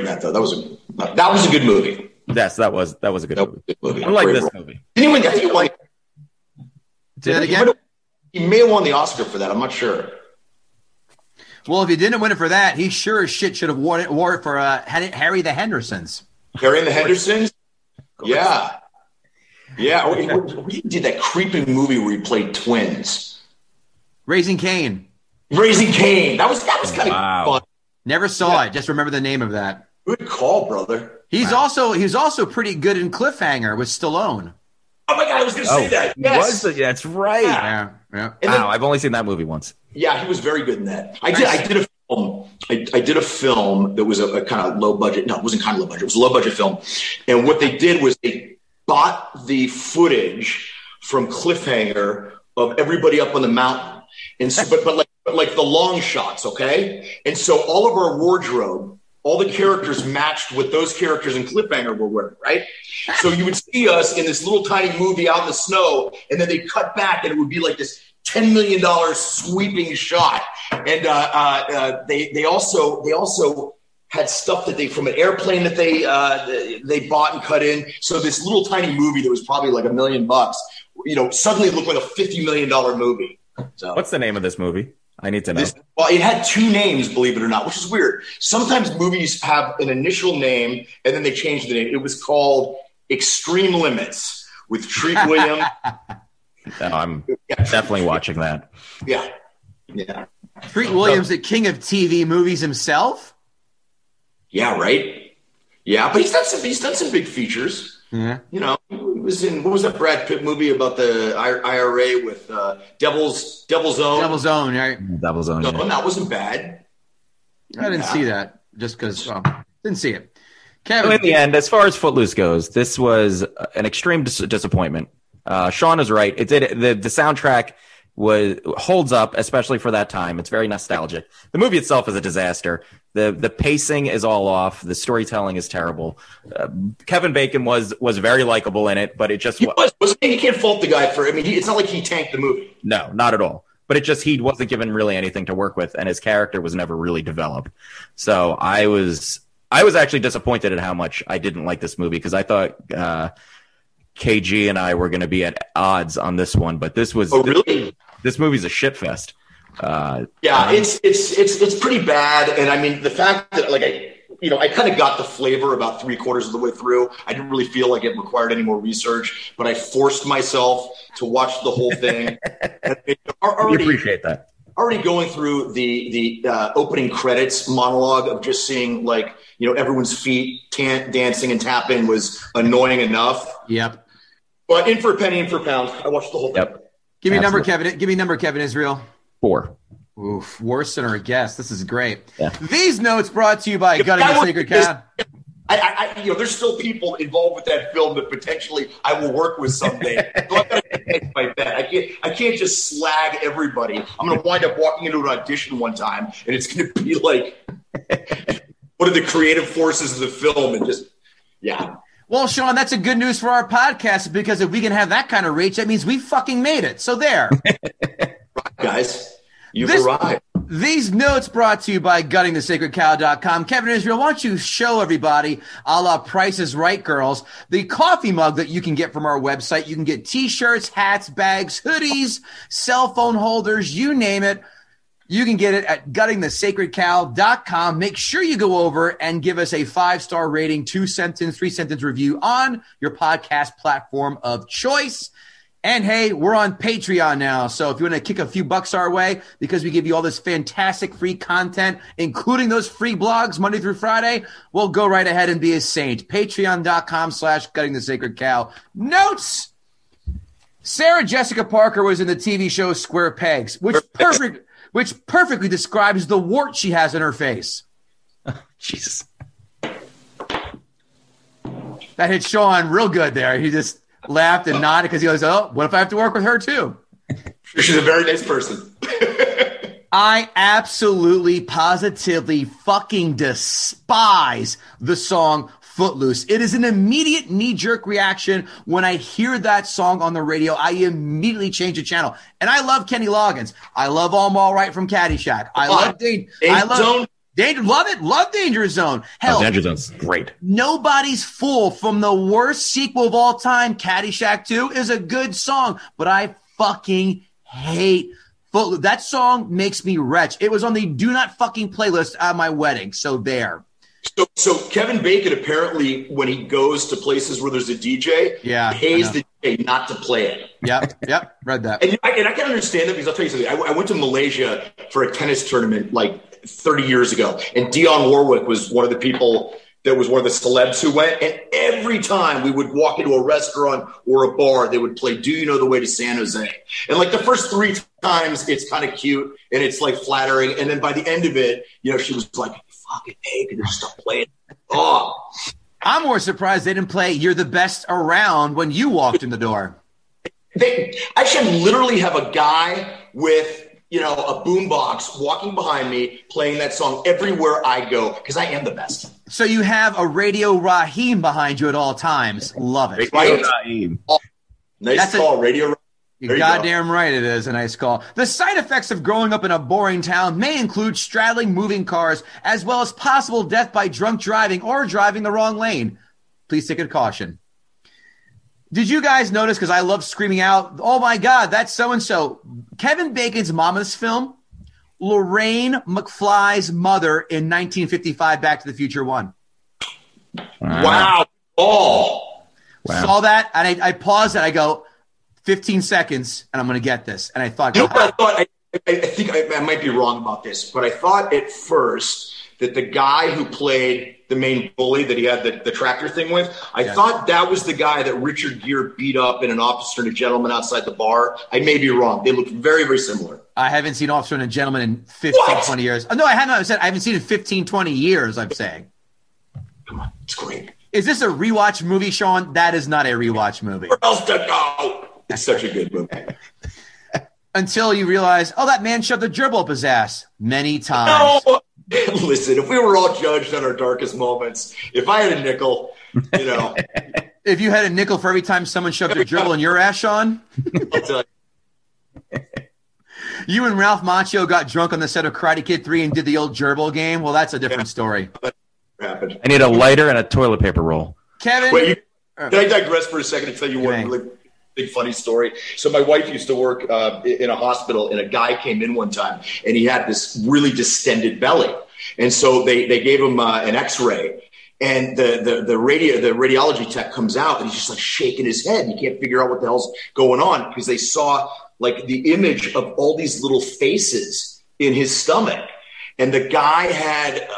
in that though. That was a good movie. Yes, that was a good movie. Movie. Did it again? He may have won the Oscar for that. I'm not sure. Well, if he didn't win it for that, he sure as shit should have wore it for Harry the Hendersons. Harry and the Hendersons? Yeah. Yeah. We did that creepy movie where he played twins. Raising Cain. That was kind of fun. Never saw it. Just remember the name of that. Good call, brother. He was also pretty good in Cliffhanger with Stallone. Oh, my God. I was going to say that. Yes. That's right. Yeah. Yeah. Wow, I've only seen that movie once. Yeah, he was very good in that. I did a film that was a kind of low budget. No, it wasn't kind of low budget. It was a low budget film. And what they did was they bought the footage from Cliffhanger of everybody up on the mountain. And so, but like the long shots, okay? And so all of our wardrobe, all the characters matched what those characters in Cliffhanger were wearing, right? So you would see us in this little tiny movie out in the snow, and then they'd cut back, and it would be like this $10 million sweeping shot. And they also had stuff that they from an airplane that they bought and cut in. So this little tiny movie that was probably like $1 million, you know, suddenly looked like a $50 million movie. So what's the name of this movie? I need to know. Well, it had two names, believe it or not, which is weird. Sometimes movies have an initial name and then they change the name. It was called Extreme Limits with Treat Williams. No, I'm definitely watching that. Yeah. Treat Williams, the king of TV movies himself. Yeah, right. Yeah, but he's done some big features. Yeah, you know, he was in what was that Brad Pitt movie about the IRA with Devil's Own? Devil's Own, right? Devil's Own. No, that wasn't bad. I didn't see that just because didn't see it. Kevin, so in the end, as far as Footloose goes, this was an extreme disappointment. Sean is right. It did the soundtrack holds up, especially for that time. It's very nostalgic. The movie itself is a disaster. The pacing is all off. The storytelling is terrible. Kevin Bacon was very likable in it, but it just wasn't. You can't fault the guy for it. I mean, it's not like he tanked the movie. No, not at all. But it just he wasn't given really anything to work with, and his character was never really developed. So I was actually disappointed at how much I didn't like this movie because I thought. KG and I were going to be at odds on this one, but this was this movie's a shit fest. It's pretty bad, and I mean the fact that I kind of got the flavor about 3/4 of the way through. I didn't really feel like it required any more research, but I forced myself to watch the whole thing. I appreciate that. Already going through the opening credits monologue of just seeing everyone's feet dancing and tapping was annoying enough. Yep. But in for a penny, in for a pound, I watched the whole thing. Yep. Give me a number, Kevin. Give me a number, Kevin Israel. 4. Oof, worse than our guess. This is great. Yeah. These notes brought to you by Gutting the Sacred Cow. There's still people involved with that film that potentially I will work with someday. So I got to take my bet. I can't just slag everybody. I'm going to wind up walking into an audition one time, and it's going to be like, what are the creative forces of the film? And just, yeah. Well, Sean, that's a good news for our podcast because if we can have that kind of reach, that means we fucking made it. So there. Guys, you've arrived. These notes brought to you by guttingthesacredcow.com. Kevin Israel, why don't you show everybody, a la Price is Right Girls, the coffee mug that you can get from our website. You can get T-shirts, hats, bags, hoodies, cell phone holders, you name it. You can get it at guttingthesacredcow.com. Make sure you go over and give us a 5-star rating, 2-sentence, 3-sentence review on your podcast platform of choice. And hey, we're on Patreon now. So if you want to kick a few bucks our way, because we give you all this fantastic free content, including those free blogs Monday through Friday, we'll go right ahead and be a saint. Patreon.com/Gutting the Sacred Cow. Notes. Sarah Jessica Parker was in the TV show Square Pegs, which perfectly describes the wart she has in her face. Oh, Jesus. That hit Sean real good there. He just laughed and nodded because he was, oh, what if I have to work with her too? She's a very nice person. I absolutely, positively fucking despise the song Footloose. It is an immediate knee-jerk reaction. When I hear that song on the radio, I immediately change the channel. And I love Kenny Loggins. I love All Right from Caddyshack. I love Danger Zone. Hell, Danger Zone's great. Nobody's Fool from the worst sequel of all time, Caddyshack 2, is a good song, but I fucking hate Footloose. That song makes me wretched. It was on the do not fucking playlist at my wedding, so there. So Kevin Bacon apparently, when he goes to places where there's a DJ, pays the DJ not to play it. Yep, read that. And I can understand that, because I'll tell you something. I went to Malaysia for a tennis tournament like 30 years ago, and Dionne Warwick was one of the people that was one of the celebs who went, and every time we would walk into a restaurant or a bar, they would play Do You Know the Way to San Jose? And like the first three times, it's kind of cute, and it's like flattering, and then by the end of it, you know, she was like, fucking egg, and they're still playing. Oh, I'm more surprised they didn't play "You're the Best Around" when you walked in the door. I should literally have a guy with, you know, a boombox walking behind me playing that song everywhere I go, because I am the best. So you have a Radio Raheem behind you at all times. Love it. Radio Raheem. Oh, nice. That's call, Radio Raheem. You're goddamn right, it is a nice call. The side effects of growing up in a boring town may include straddling moving cars, as well as possible death by drunk driving or driving the wrong lane. Please take a caution. Did you guys notice, because I love screaming out, oh my God, that's so-and-so. Kevin Bacon's mom in this film, Lorraine McFly's mother in 1955 Back to the Future 1. Wow. Oh. Wow. Saw that, and I paused it. I go, 15 seconds, and I'm going to get this. And I thought, I think I might be wrong about this, but I thought at first that the guy who played the main bully that he had the tractor thing with, I thought that was the guy that Richard Gere beat up in An Officer and a Gentleman outside the bar. I may be wrong. They look very, very similar. I haven't seen Officer and a Gentleman in 20 years. Oh, no, I haven't. I haven't seen it in 15, 20 years, I'm saying. Come on, it's great. Is this a rewatch movie, Sean? That is not a rewatch movie. Where else to go? It's such a good movie. Until you realize, oh, that man shoved a gerbil up his ass many times. No. Listen, if we were all judged on our darkest moments, if I had a nickel, you know. If you had a nickel for every time someone shoved a gerbil in your ass, Sean? I'll tell you. You and Ralph Macchio got drunk on the set of Karate Kid 3 and did the old gerbil game? Well, that's a different story. Happened. I need a lighter and a toilet paper roll. Kevin. Wait, can I digress for a second and tell you one really big funny story? So my wife used to work in a hospital, and a guy came in one time, and he had this really distended belly. And so they gave him an X-ray, and the radiology tech comes out, and he's just like shaking his head, and he can't figure out what the hell's going on, because they saw like the image of all these little faces in his stomach. And the guy had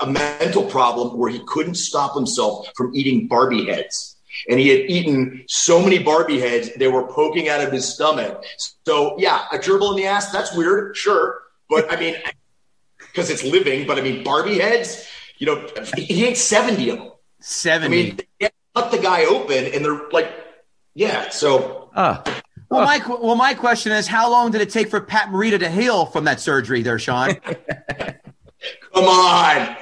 a mental problem where he couldn't stop himself from eating Barbie heads. And he had eaten so many Barbie heads, they were poking out of his stomach. So, yeah, a gerbil in the ass, that's weird, sure. But, I mean, because it's living, but, I mean, Barbie heads, you know, he ate 70 of them. 70? I mean, they cut the guy open, and they're like, yeah, so. Well, my question is, how long did it take for Pat Morita to heal from that surgery there, Sean? Come on.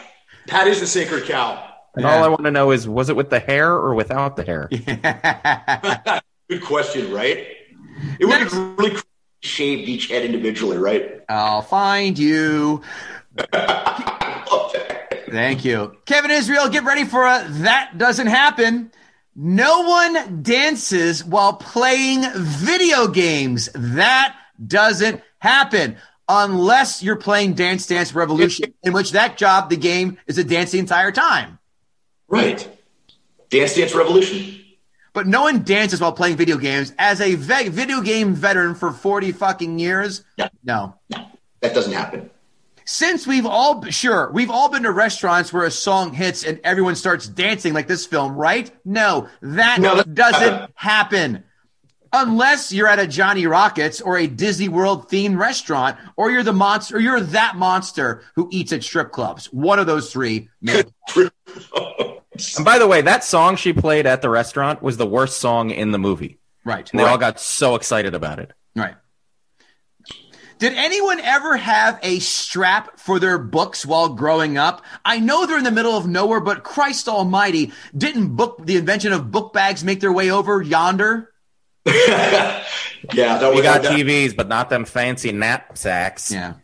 Pat is the sacred cow. And all I want to know is, was it with the hair or without the hair? Yeah. Good question, right? It would be really cool if you shaved each head individually, right? I'll find you. Thank you. Kevin Israel, get ready for a That Doesn't Happen. No one dances while playing video games. That doesn't happen. unless you're playing Dance Dance Revolution, in which that job, the game, is a dance the entire time. Right. Dance Dance Revolution. But no one dances while playing video games. As a video game veteran for 40 fucking years, no. That doesn't happen. Since we've all been to restaurants where a song hits and everyone starts dancing like this film, right? No, that doesn't happen. Unless you're at a Johnny Rockets or a Disney World themed restaurant, or you're the monster, or you're that monster who eats at strip clubs. One of those three. And by the way, that song she played at the restaurant was the worst song in the movie. Right. And they all got so excited about it. Right. Did anyone ever have a strap for their books while growing up? I know they're in the middle of nowhere, but Christ almighty, didn't the invention of book bags make their way over yonder? Yeah. We got TVs, but not them fancy knapsacks. Yeah.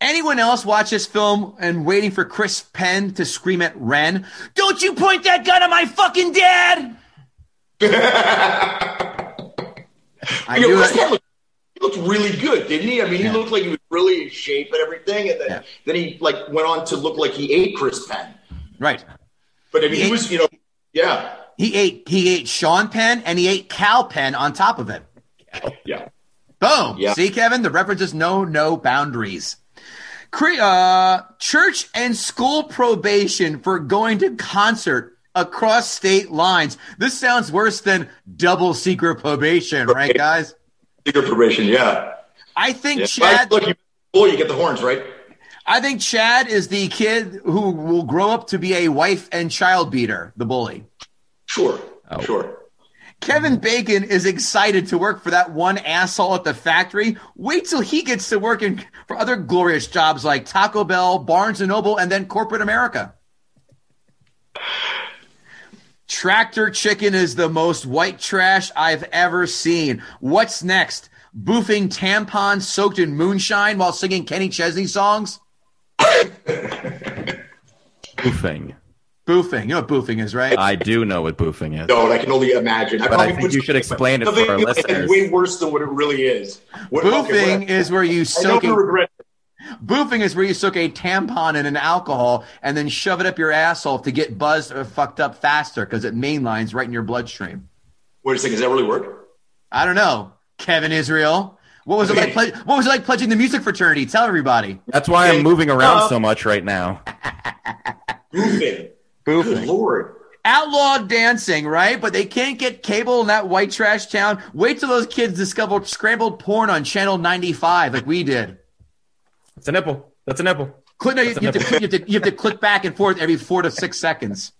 Anyone else watch this film and waiting for Chris Penn to scream at Ren, "Don't you point that gun at my fucking dad!" I knew it. He looked really good, didn't he? I mean, he looked like he was really in shape and everything, and then he like went on to look like he ate Chris Penn. Right. But I mean, he was, yeah. He ate Sean Penn and he ate Cal Penn on top of it. Yeah. Boom. Yeah. See, Kevin, the reference is no boundaries. Church and school probation for going to concert across state lines. This sounds worse than double secret probation, right, guys? Secret probation, yeah. I think Chad. Look, you get the horns, right? I think Chad is the kid who will grow up to be a wife and child beater, the bully. Sure. Kevin Bacon is excited to work for that one asshole at the factory. Wait till he gets to work for other glorious jobs like Taco Bell, Barnes & Noble, and then corporate America. Tractor Chicken is the most white trash I've ever seen. What's next? Boofing tampons soaked in moonshine while singing Kenny Chesney songs? Boofing. You know what boofing is, right? I do know what boofing is. No, I can only imagine. But I think you should explain it for our listeners. It's way worse than what it really is. Boofing is where you soak a tampon in an alcohol and then shove it up your asshole to get buzzed or fucked up faster because it mainlines right in your bloodstream. Wait a second, does that really work? I don't know, Kevin Israel. What was it like pledging the music fraternity? Tell everybody. That's why I'm moving around so much right now. Boofing. Lord. Outlaw dancing, right? But they can't get cable in that white trash town. Wait till those kids discover scrambled porn on Channel 95 like we did. It's a nipple. That's a nipple. You have to click back and forth every 4 to 6 seconds.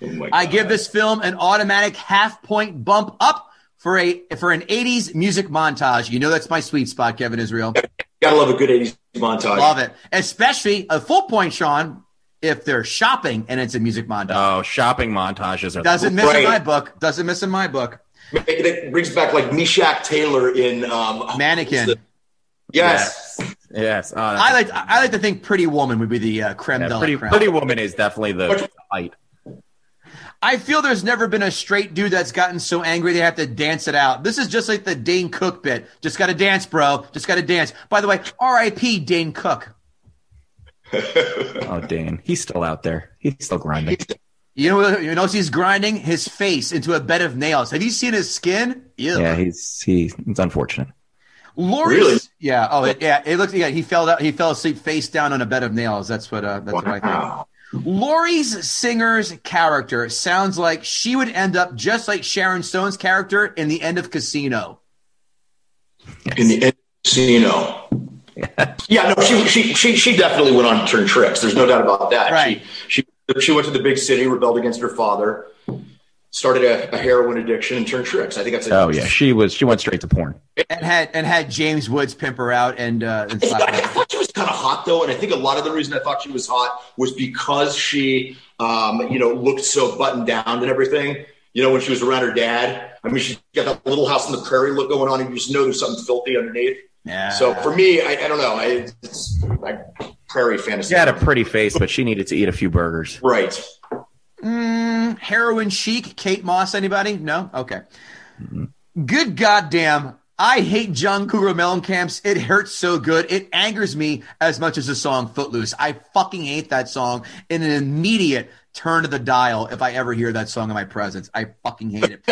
Oh, I give this film an automatic half-point bump up for an 80s music montage. You know that's my sweet spot, Kevin Israel. Gotta love a good 80s montage. Love it. Especially a full point, Sean, if they're shopping and it's a music montage. Oh, shopping montages are Doesn't miss in my book. It brings back like Meshack Taylor in Mannequin. Yes. Oh, I like to think Pretty Woman would be the creme de la creme. Pretty Woman is definitely the height. I feel there's never been a straight dude that's gotten so angry they have to dance it out. This is just like the Dane Cook bit. Just got to dance, bro. Just got to dance. By the way, R.I.P. Dane Cook. Oh, Dane. He's still out there. He's still grinding. You know he's grinding his face into a bed of nails. Have you seen his skin? Ew. Yeah, it's unfortunate. Lori's, really? Yeah. Oh, it looks. Yeah, he fell out. He fell asleep face down on a bed of nails. That's what I think. Lori's singer's character sounds like she would end up just like Sharon Stone's character in the end of Casino. Yes. In the end of Casino. Yeah. No, she definitely went on to turn tricks. There's no doubt about that. Right. She went to the big city, rebelled against her father, started a heroin addiction and turned tricks. I think that's she went straight to porn and had James Woods pimp her out and I thought she was kind of hot though, and I think a lot of the reason I thought she was hot was because she looked so buttoned down and everything. You know, when she was around her dad, I mean, she got that little house on the prairie look going on, and you just know there's something filthy underneath. Yeah. So for me, I don't know. It's like prairie fantasy. She had a pretty face, but she needed to eat a few burgers. Right. Heroin chic, Kate Moss, anybody? No? Okay. Mm-hmm. Good goddamn I hate John Cougar Mellencamp's It Hurts So Good. It angers me as much as the song Footloose. I fucking hate that song in an immediate turn of the dial if I ever hear that song in my presence. I fucking hate it.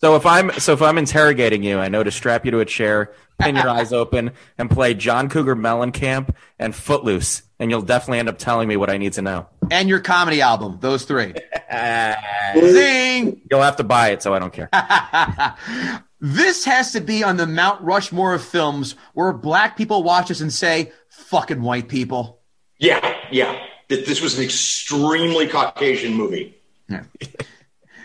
So if I'm interrogating you, I know to strap you to a chair, pin your eyes open, and play John Cougar Mellencamp and Footloose, and you'll definitely end up telling me what I need to know. And your comedy album, those three. Zing! You'll have to buy it, so I don't care. This has to be on the Mount Rushmore of films where black people watch us and say, fucking white people. Yeah. This was an extremely Caucasian movie. Yeah.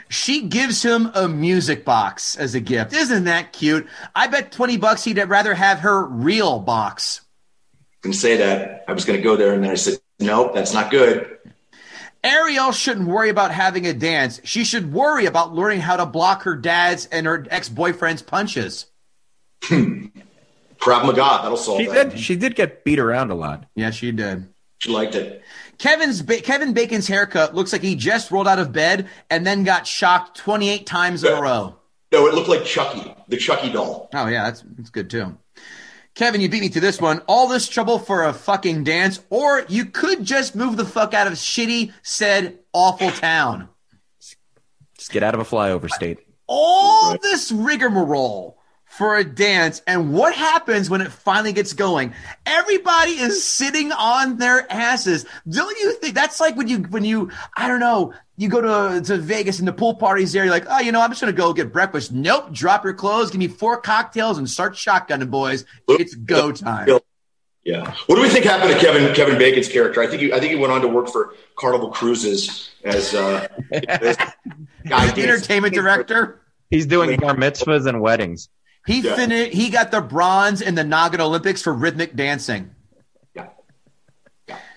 She gives him a music box as a gift. Isn't that cute? I bet $20 he'd rather have her real box. I can say that. I was going to go there, and then I said, nope, that's not good. Ariel shouldn't worry about having a dance. She should worry about learning how to block her dad's and her ex-boyfriend's punches. Krav Maga, that'll solve that. She did get beat around a lot. Yeah, she did. She liked it. Kevin Bacon's haircut looks like he just rolled out of bed and then got shocked 28 times in a row. No, it looked like Chucky, the Chucky doll. Oh, yeah, that's good, too. Kevin, you beat me to this one. All this trouble for a fucking dance, or you could just move the fuck out of shitty, said, awful town. Just get out of a flyover state. All this rigmarole for a dance, and what happens when it finally gets going? Everybody is sitting on their asses. Don't you think that's like when you I don't know, you go to Vegas and the pool party's there, you're like, oh, you know, I'm just gonna go get breakfast. Nope, drop your clothes, give me 4 cocktails and start shotgunning, boys. It's go time. Yeah. What do we think happened to Kevin Bacon's character? I think he went on to work for Carnival Cruises as entertainment director. He's doing bar mitzvahs and weddings. He got the bronze in the Nagano Olympics for rhythmic dancing. Yeah.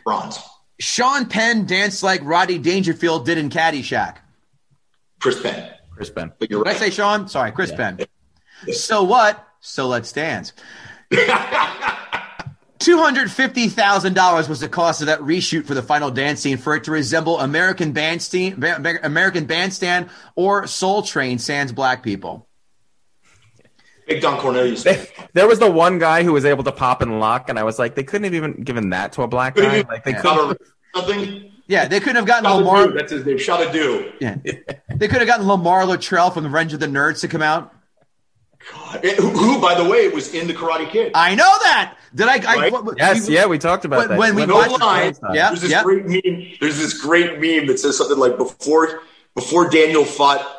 Bronze. Sean Penn danced like Roddy Dangerfield did in Caddyshack. Chris Penn. But you're right. Did I say Sean? Sorry, Chris Penn. Yeah. So what? So let's dance. $250,000 was the cost of that reshoot for the final dance scene for it to resemble American Bandstand or Soul Train sans black people. Big Don Cornelius. There was the one guy who was able to pop and lock, and I was like, they couldn't have even given that to a black guy. Like they could something. Yeah, they couldn't have gotten Lamar. That's his name. Shot a do. Yeah, they could have gotten Lamar Luttrell from the Revenge of the Nerds to come out. God, who, by the way, was in the Karate Kid. I know that. Did I? Right? We talked about that. When we watched the great meme. There's this great meme that says something like before Daniel fought.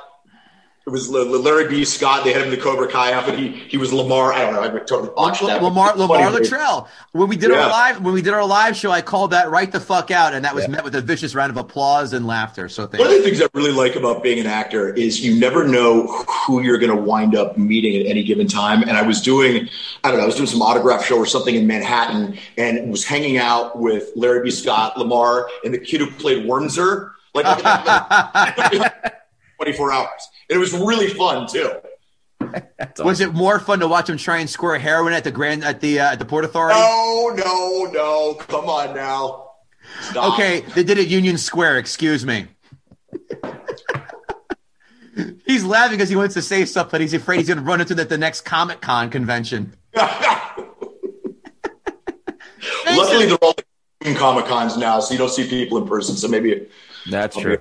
It was Larry B. Scott. They had him in the Cobra Kai outfit. He was Lamar. I don't know. I totally botched that. Lamar Luttrell. When we did our live show, I called that right the fuck out, and that was met with a vicious round of applause and laughter. So one of the things I really like about being an actor is you never know who you're going to wind up meeting at any given time. And I was doing, I was doing some autograph show or something in Manhattan, and was hanging out with Larry B. Scott, Lamar, and the kid who played Wormser. Like 24 hours. It was really fun too. Awesome. Was it more fun to watch him try and score heroin at the at the Port Authority? No. Come on now. Stop. Okay, they did it Union Square. Excuse me. He's laughing because he wants to say stuff, but he's afraid he's going to run into the next Comic-Con convention. Luckily, they're all doing Comic-Cons now, so you don't see people in person. So maybe that's true.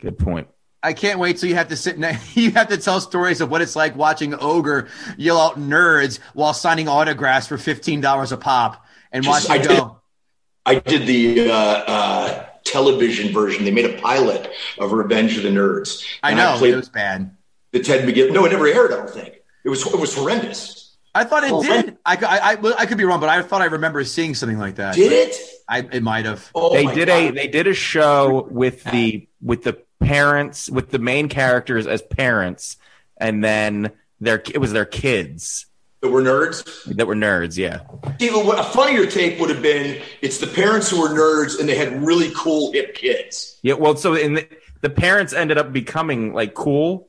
Good point. I can't wait till you have to you have to tell stories of what it's like watching Ogre yell out nerds while signing autographs for $15 a pop and watch you go. I did the television version. They made a pilot of Revenge of the Nerds. I know. It was bad. The Ted McGill. No, it never aired, I don't think. It was horrendous. I thought it did. I could be wrong, but I thought I remember seeing something like that. Did it? It might have. Oh, they did a show with the parents, with the main characters as parents, and then it was their kids that were nerds. Yeah, Steven, a funnier take would have been it's the parents who were nerds and they had really cool hip kids. Yeah, well, so in the parents ended up becoming like cool,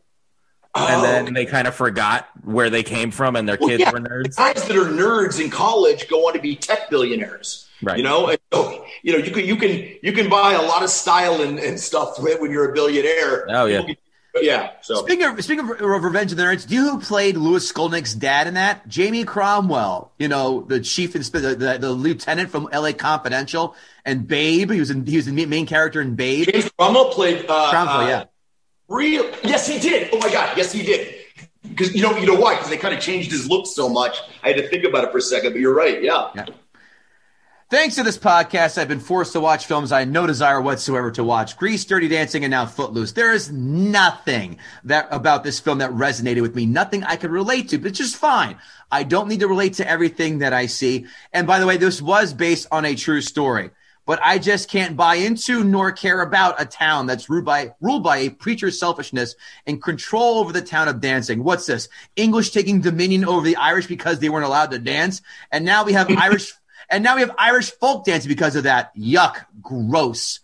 and then they kind of forgot where they came from, and their kids were nerds. The guys that are nerds in college go on to be tech billionaires. Right. You know, and so, you know, you can buy a lot of style and stuff when you're a billionaire. Oh yeah. Yeah. So speaking of Revenge of the Nerds, do you know who played Louis Skolnick's dad in that? Jamie Cromwell, you know, the chief the lieutenant from L.A. Confidential and Babe. He was the main character in Babe. James Cromwell played Cromwell, yeah. Real? Yes, he did. Oh my God, yes, he did. Because you know why? Because they kind of changed his look so much. I had to think about it for a second, but you're right. Yeah. Thanks to this podcast, I've been forced to watch films I had no desire whatsoever to watch. Grease, Dirty Dancing, and now Footloose. There is nothing about this film that resonated with me. Nothing I could relate to, but it's just fine. I don't need to relate to everything that I see. And by the way, this was based on a true story. But I just can't buy into nor care about a town that's ruled by a preacher's selfishness and control over the town of dancing. What's this? English taking dominion over the Irish because they weren't allowed to dance. And now we have Irish folk dancing because of that. Yuck. Gross.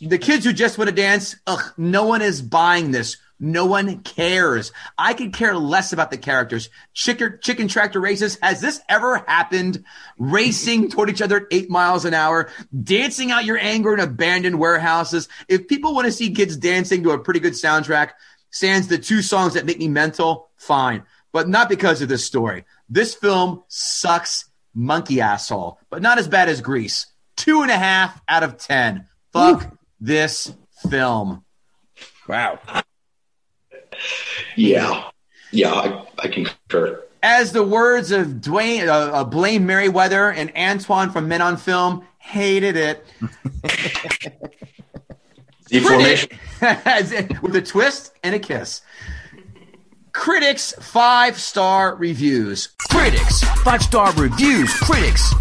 The kids who just want to dance, ugh, no one is buying this. No one cares. I could care less about the characters. Chicken tractor races. Has this ever happened? Racing toward each other at 8 miles an hour. Dancing out your anger in abandoned warehouses. If people want to see kids dancing to a pretty good soundtrack, sans the two songs that make me mental, fine. But not because of this story. This film sucks monkey asshole. But not as bad as Grease. 2.5 out of 10. Fuck this film. Wow. Yeah, I concur. As the words of Blaine Merriweather and Antoine from Men on Film, hated it. Deformation. With a twist and a kiss. Critics, 5-star reviews. Critics, 5-star reviews. Critics,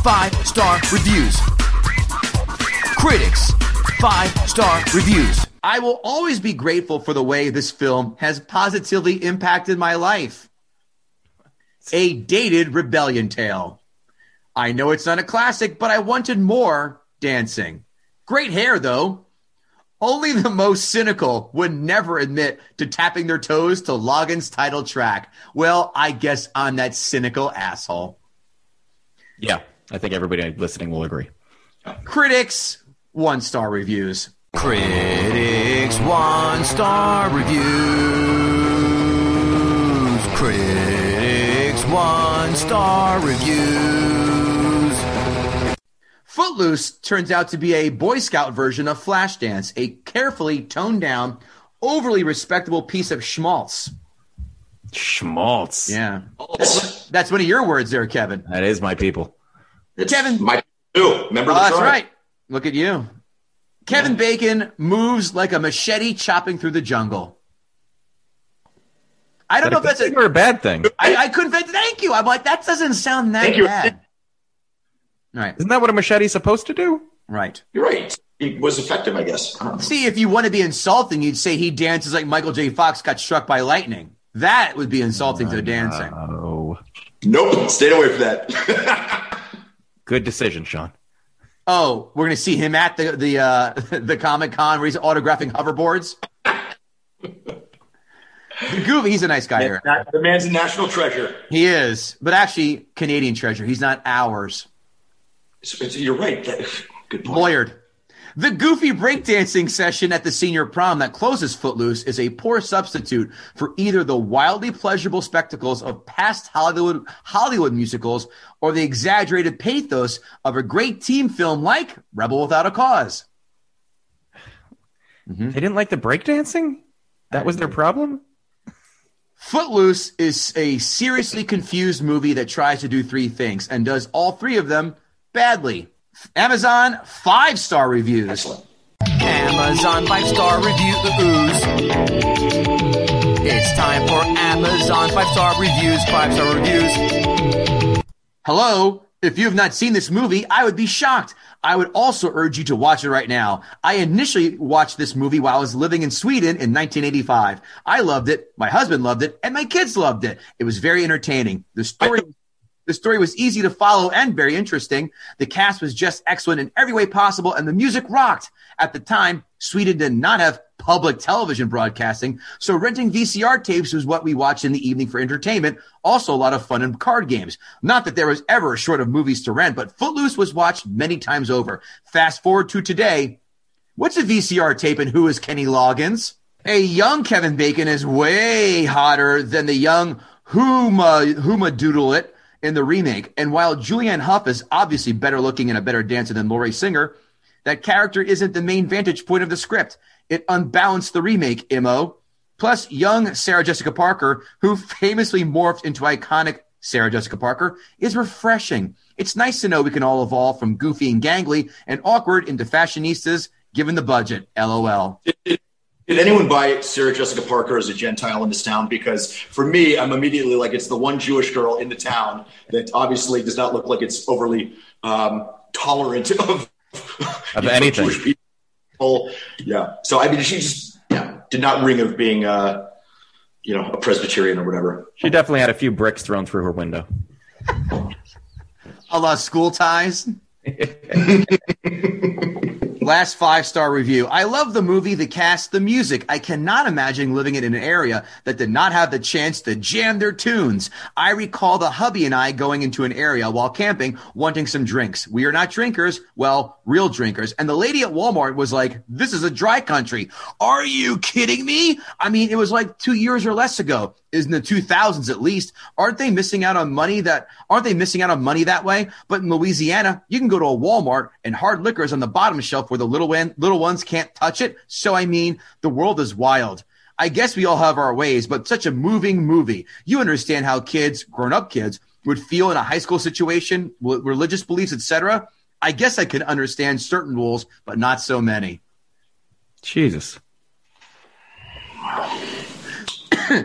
5-star reviews. Critics, 5-star reviews. I will always be grateful for the way this film has positively impacted my life. A dated rebellion tale. I know it's not a classic, but I wanted more dancing. Great hair, though. Only the most cynical would never admit to tapping their toes to Logan's title track. Well, I guess I'm that cynical asshole. Yeah, I think everybody listening will agree. Critics, 1-star reviews. Critics, 1-star reviews. Critics, 1-star reviews. Footloose turns out to be a Boy Scout version of Flashdance, a carefully toned down, overly respectable piece of schmaltz. Schmaltz. Yeah. That's one of your words there, Kevin. That is my people. It's Kevin. My people. Remember the story? That's right. Look at you. Kevin Bacon moves like a machete chopping through the jungle. I don't know if that's a good thing or a bad thing. I couldn't. Thank you. I'm like, that doesn't sound that bad. All right. Isn't that what a machete is supposed to do? Right. You're right. It was effective, I guess. See, if you want to be insulting, you'd say he dances like Michael J. Fox got struck by lightning. That would be insulting to the dancing. No. Nope. Stay away from that. Good decision, Sean. Oh, we're going to see him at the Comic-Con where he's autographing hoverboards. Goofy, he's a nice guy here. The man's a national treasure. He is, but actually Canadian treasure. He's not ours. So you're right. Good point. Lawyered. The goofy breakdancing session at the senior prom that closes Footloose is a poor substitute for either the wildly pleasurable spectacles of past Hollywood musicals or the exaggerated pathos of a great team film like Rebel Without a Cause. Mm-hmm. They didn't like the breakdancing? That was their problem? Footloose is a seriously confused movie that tries to do three things and does all three of them badly. Amazon 5-star reviews. Excellent. Amazon 5-star reviews. It's time for Amazon 5-star reviews. 5-star reviews. Hello. If you have not seen this movie, I would be shocked. I would also urge you to watch it right now. I initially watched this movie while I was living in Sweden in 1985. I loved it. My husband loved it, and my kids loved it. It was very entertaining. The story was easy to follow and very interesting. The cast was just excellent in every way possible, and the music rocked. At the time, Sweden did not have public television broadcasting, so renting VCR tapes was what we watched in the evening for entertainment. Also, a lot of fun and card games. Not that there was ever a short of movies to rent, but Footloose was watched many times over. Fast forward to today. What's a VCR tape and who is Kenny Loggins? a young Kevin Bacon is way hotter than the young Huma Doodleit in the remake. And while Julianne Hough is obviously better looking and a better dancer than Laurie Singer, that character isn't the main vantage point of the script. It unbalanced the remake, M.O. Plus, young Sarah Jessica Parker, who famously morphed into iconic Sarah Jessica Parker, is refreshing. It's nice to know we can all evolve from goofy and gangly and awkward into fashionistas given the budget, LOL. Did anyone buy Sarah Jessica Parker as a Gentile in this town? Because for me, I'm immediately like, it's the one Jewish girl in the town that obviously does not look like it's overly tolerant of anything. Jewish people. Yeah. So, I mean, she just did not ring of being, a Presbyterian or whatever. She definitely had a few bricks thrown through her window. A la School Ties. Last 5-star review. I love the movie, the cast, the music. I cannot imagine living in an area that did not have the chance to jam their tunes. I recall the hubby and I going into an area while camping, wanting some drinks. We are not drinkers. Well, real drinkers. And the lady at Walmart was like, this is a dry country. Are you kidding me? I mean, it was like 2 years or less ago. Is in the 2000s at least. Aren't they missing out on money that way? But in Louisiana, you can go to a Walmart and hard liquor is on the bottom shelf where the little ones can't touch it. So, I mean, the world is wild. I guess we all have our ways, but such a moving movie. You understand how kids, grown-up kids, would feel in a high school situation, religious beliefs, etc. I guess I could understand certain rules, but not so many. Jesus.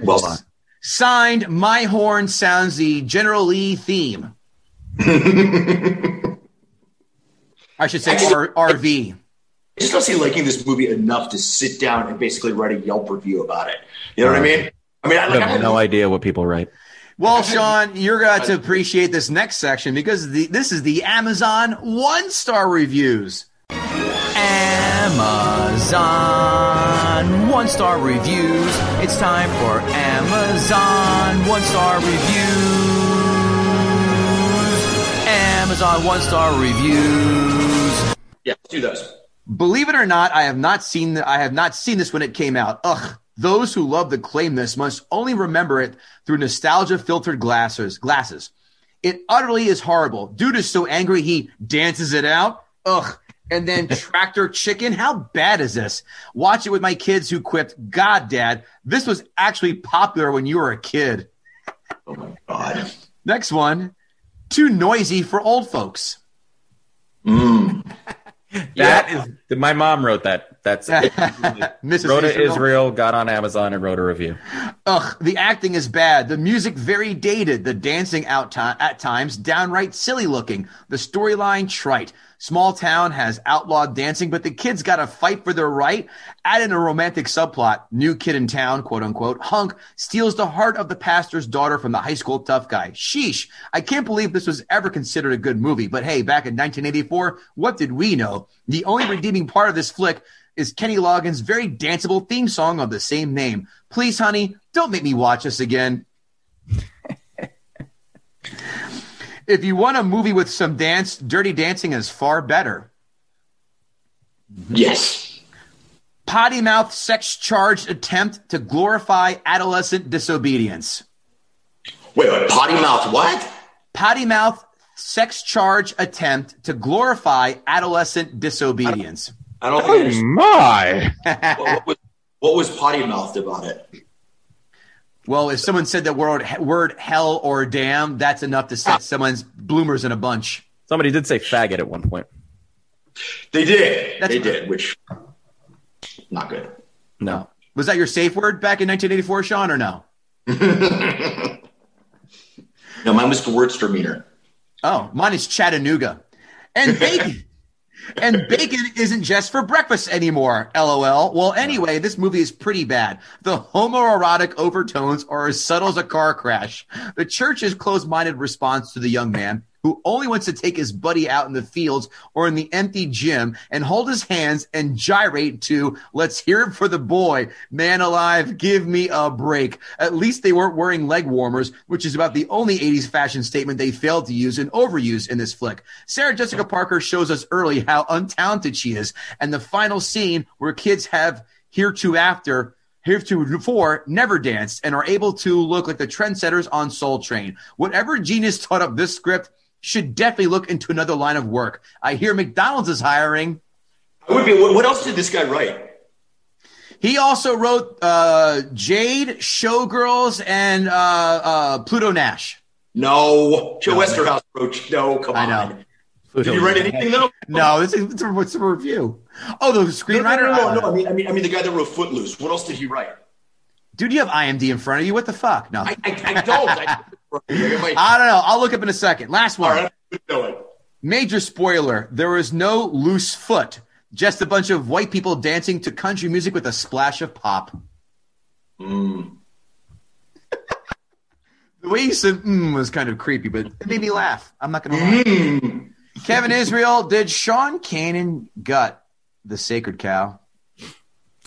Well done. Signed, my horn sounds the General Lee theme. I should say RV. I just don't see liking this movie enough to sit down and basically write a Yelp review about it. You know what I mean? I have no idea what people write. Well, Sean, you're going to appreciate this next section because this is the Amazon 1-star reviews. Amazon 1-star reviews. It's time for Amazon 1-star reviews. Amazon 1-star reviews. Yeah, let's do those. Believe it or not, I have not seen this when it came out. Ugh. Those who love to claim this must only remember it through nostalgia-filtered glasses. It utterly is horrible. Dude is so angry he dances it out. Ugh. And then Tractor Chicken. How bad is this? Watch it with my kids who quipped, God, Dad, this was actually popular when you were a kid. Oh, my God. Next one. Too noisy for old folks. That is my mom wrote that. That's it. Mrs. Rhoda Israel got on Amazon and wrote a review. Ugh, the acting is bad. The music very dated. The dancing out at times downright silly looking. The storyline trite. Small town has outlawed dancing, but the kids got to fight for their right. Add in a romantic subplot. New kid in town, quote unquote, hunk, steals the heart of the pastor's daughter from the high school tough guy. Sheesh. I can't believe this was ever considered a good movie, but hey, back in 1984, what did we know? The only redeeming part of this flick is Kenny Loggins' very danceable theme song of the same name. Please, honey, don't make me watch this again. If you want a movie with some dance, Dirty Dancing is far better. Yes. Potty mouth sex-charged attempt to glorify adolescent disobedience. Wait, potty mouth what? Potty mouth sex-charged attempt to glorify adolescent disobedience. I don't think. Oh, my. what was potty mouthed about it? Well, if someone said that word hell or damn, that's enough to set someone's bloomers in a bunch. Somebody did say faggot at one point. They did. Which not good. No. Was that your safe word back in 1984, Sean, or no? No, mine was the wordster meter. Oh, mine is Chattanooga. And bacon. And bacon isn't just for breakfast anymore, LOL. Well, anyway, this movie is pretty bad. The homoerotic overtones are as subtle as a car crash. The church's closed-minded response to the young man, who only wants to take his buddy out in the fields or in the empty gym and hold his hands and gyrate to, let's hear it for the boy. Man alive, give me a break. At least they weren't wearing leg warmers, which is about the only 80s fashion statement they failed to use and overuse in this flick. Sarah Jessica Parker shows us early how untalented she is, and the final scene where kids have hereafter heretofore never danced and are able to look like the trendsetters on Soul Train. Whatever genius taught up this script should definitely look into another line of work. I hear McDonald's is hiring. What else did this guy write? He also wrote Jade, Showgirls, and Pluto Nash. No. Joe Westerhouse wrote, no, come on. I know. Did you write anything, though? No, it's a review. Oh, the screenwriter? No. I mean, the guy that wrote Footloose. What else did he write? Dude, you have IMDb in front of you. What the fuck? No. I don't. I don't know. I'll look up in a second. Last one. All right. Major spoiler. There was no loose foot. Just a bunch of white people dancing to country music with a splash of pop. Mm. The way you said "mm" was kind of creepy, but it made me laugh. I'm not going to lie. Mm. Kevin Israel, did Sean Kanan gut the sacred cow?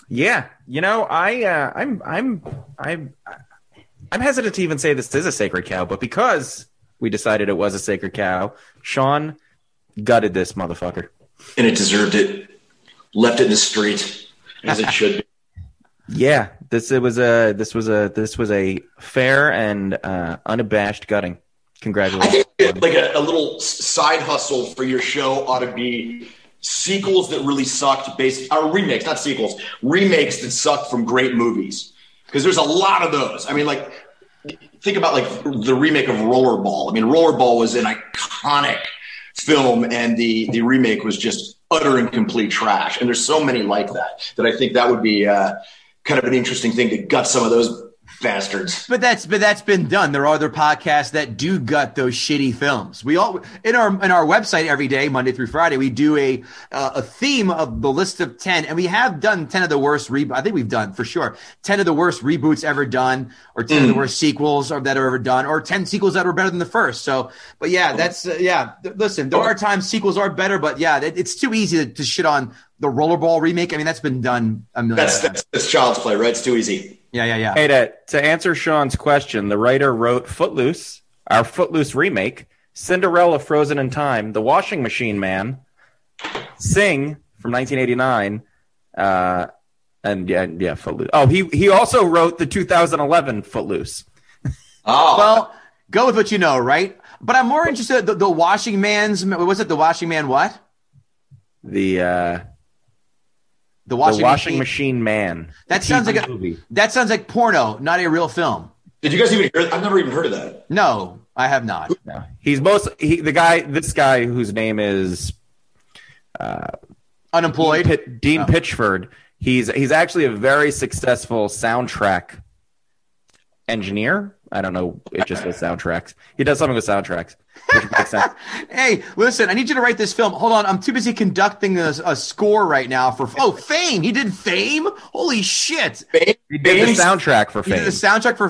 Yeah, you know, I'm hesitant to even say this is a sacred cow, but because we decided it was a sacred cow, Sean gutted this motherfucker, and it deserved it. Left it in the street as it should be. Yeah, this was a fair and unabashed gutting. Congratulations. I think like a little side hustle for your show ought to be sequels that really sucked based or remakes, not sequels, remakes that sucked from great movies. Because there's a lot of those. I mean, like think about like the remake of Rollerball. I mean, Rollerball was an iconic film and the remake was just utter and complete trash. And there's so many like that I think that would be kind of an interesting thing to gut some of those bastards. But that's been done. There are other podcasts that do gut those shitty films. We all in our website every day, Monday through Friday, we do a theme of the list of 10, and we have done 10 of the worst reboots. I think we've done for sure 10 of the worst reboots ever done, or 10 of the worst sequels that are ever done, or 10 sequels that were better than the first. So, but yeah, that's listen, there are times sequels are better, but yeah, it's too easy to shit on the Rollerball remake. I mean, that's been done a million times. That's child's play, right? It's too easy. Yeah. Hey, to answer Sean's question, the writer wrote Footloose, our Footloose remake, Cinderella Frozen in Time, The Washing Machine Man, Sing from 1989, and yeah, Footloose. Oh, he also wrote the 2011 Footloose. Oh. Well, go with what you know, right? But I'm more interested in the Washing Man's, was it The Washing Man what? The Washing Machine Man. That sounds like a movie. That sounds like porno, not a real film. Did you guys even hear that? I've never even heard of that. No, I have not. No. This guy whose name is unemployed Dean Pitchford. He's actually a very successful soundtrack engineer. I don't know. It just says soundtracks. He does something with soundtracks. Hey, listen, I need you to write this film. Hold on. I'm too busy conducting a score right now for Fame. He did Fame? Holy shit. He did the soundtrack for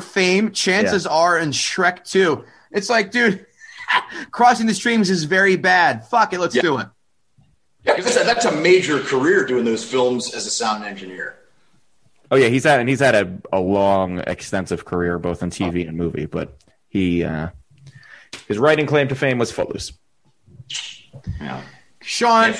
Fame. Chances are in Shrek 2. It's like, dude, Crossing the Streams is very bad. Fuck it. Let's do it. Yeah, because that's a major career doing those films as a sound engineer. Oh, yeah. He's had a long, extensive career, both in TV and movie, but he... his writing claim to fame was Footloose. Yeah. Sean,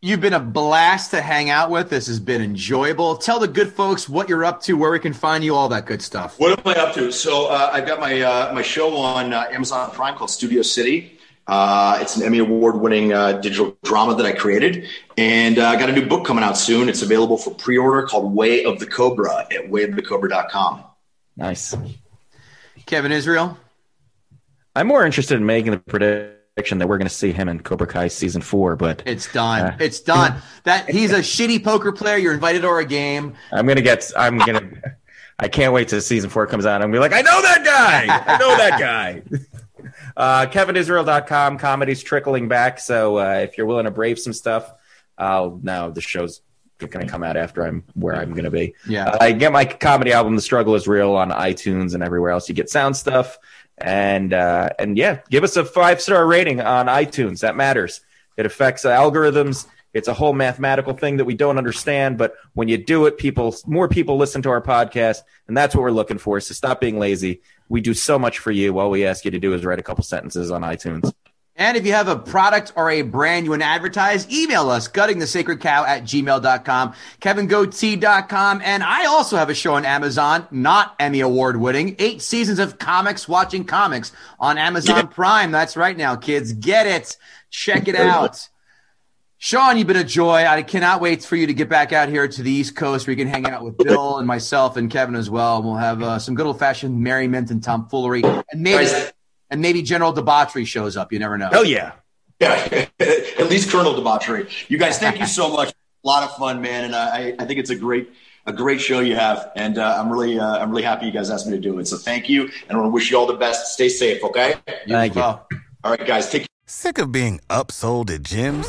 you've been a blast to hang out with. This has been enjoyable. Tell the good folks what you're up to, where we can find you, all that good stuff. What am I up to? So I've got my my show on Amazon Prime called Studio City. It's an Emmy Award-winning digital drama that I created. And I got a new book coming out soon. It's available for pre-order called Way of the Cobra at wayofthecobra.com. Nice. Kevin Israel? I'm more interested in making the prediction that we're going to see him in Cobra Kai season 4, but it's done. It's done. That he's a shitty poker player. You're invited to our game. I can't wait till season 4 comes out. I'm gonna be like, I know that guy. KevinIsrael.com. Comedy's trickling back, so if you're willing to brave some stuff, now the show's going to come out after I'm where I'm going to be. Yeah, I get my comedy album, The Struggle Is Real, on iTunes and everywhere else you get sound stuff. And yeah, give us a 5-star rating on iTunes. That matters. It affects algorithms. It's a whole mathematical thing that we don't understand. But when you do it, more people listen to our podcast. And that's what we're looking for. So stop being lazy. We do so much for you. All we ask you to do is write a couple sentences on iTunes. And if you have a product or a brand you want to advertise, email us, guttingthesacredcow@gmail.com, kevingoatz.com. And I also have a show on Amazon, not Emmy Award winning, 8 seasons of comics watching comics on Amazon Prime. That's right now, kids. Get it. Check it out. Sean, you've been a joy. I cannot wait for you to get back out here to the East Coast where you can hang out with Bill and myself and Kevin as well. We'll have some good old-fashioned merriment and tomfoolery. And maybe General Debauchery shows up. You never know. Oh, yeah. Yeah, at least Colonel Debauchery. You guys, thank you so much. A lot of fun, man. And I think it's a great show you have. And I'm really happy you guys asked me to do it. So thank you. And I want to wish you all the best. Stay safe, okay? Thank you. Well. All right, guys. Take care. Sick of being upsold at gyms?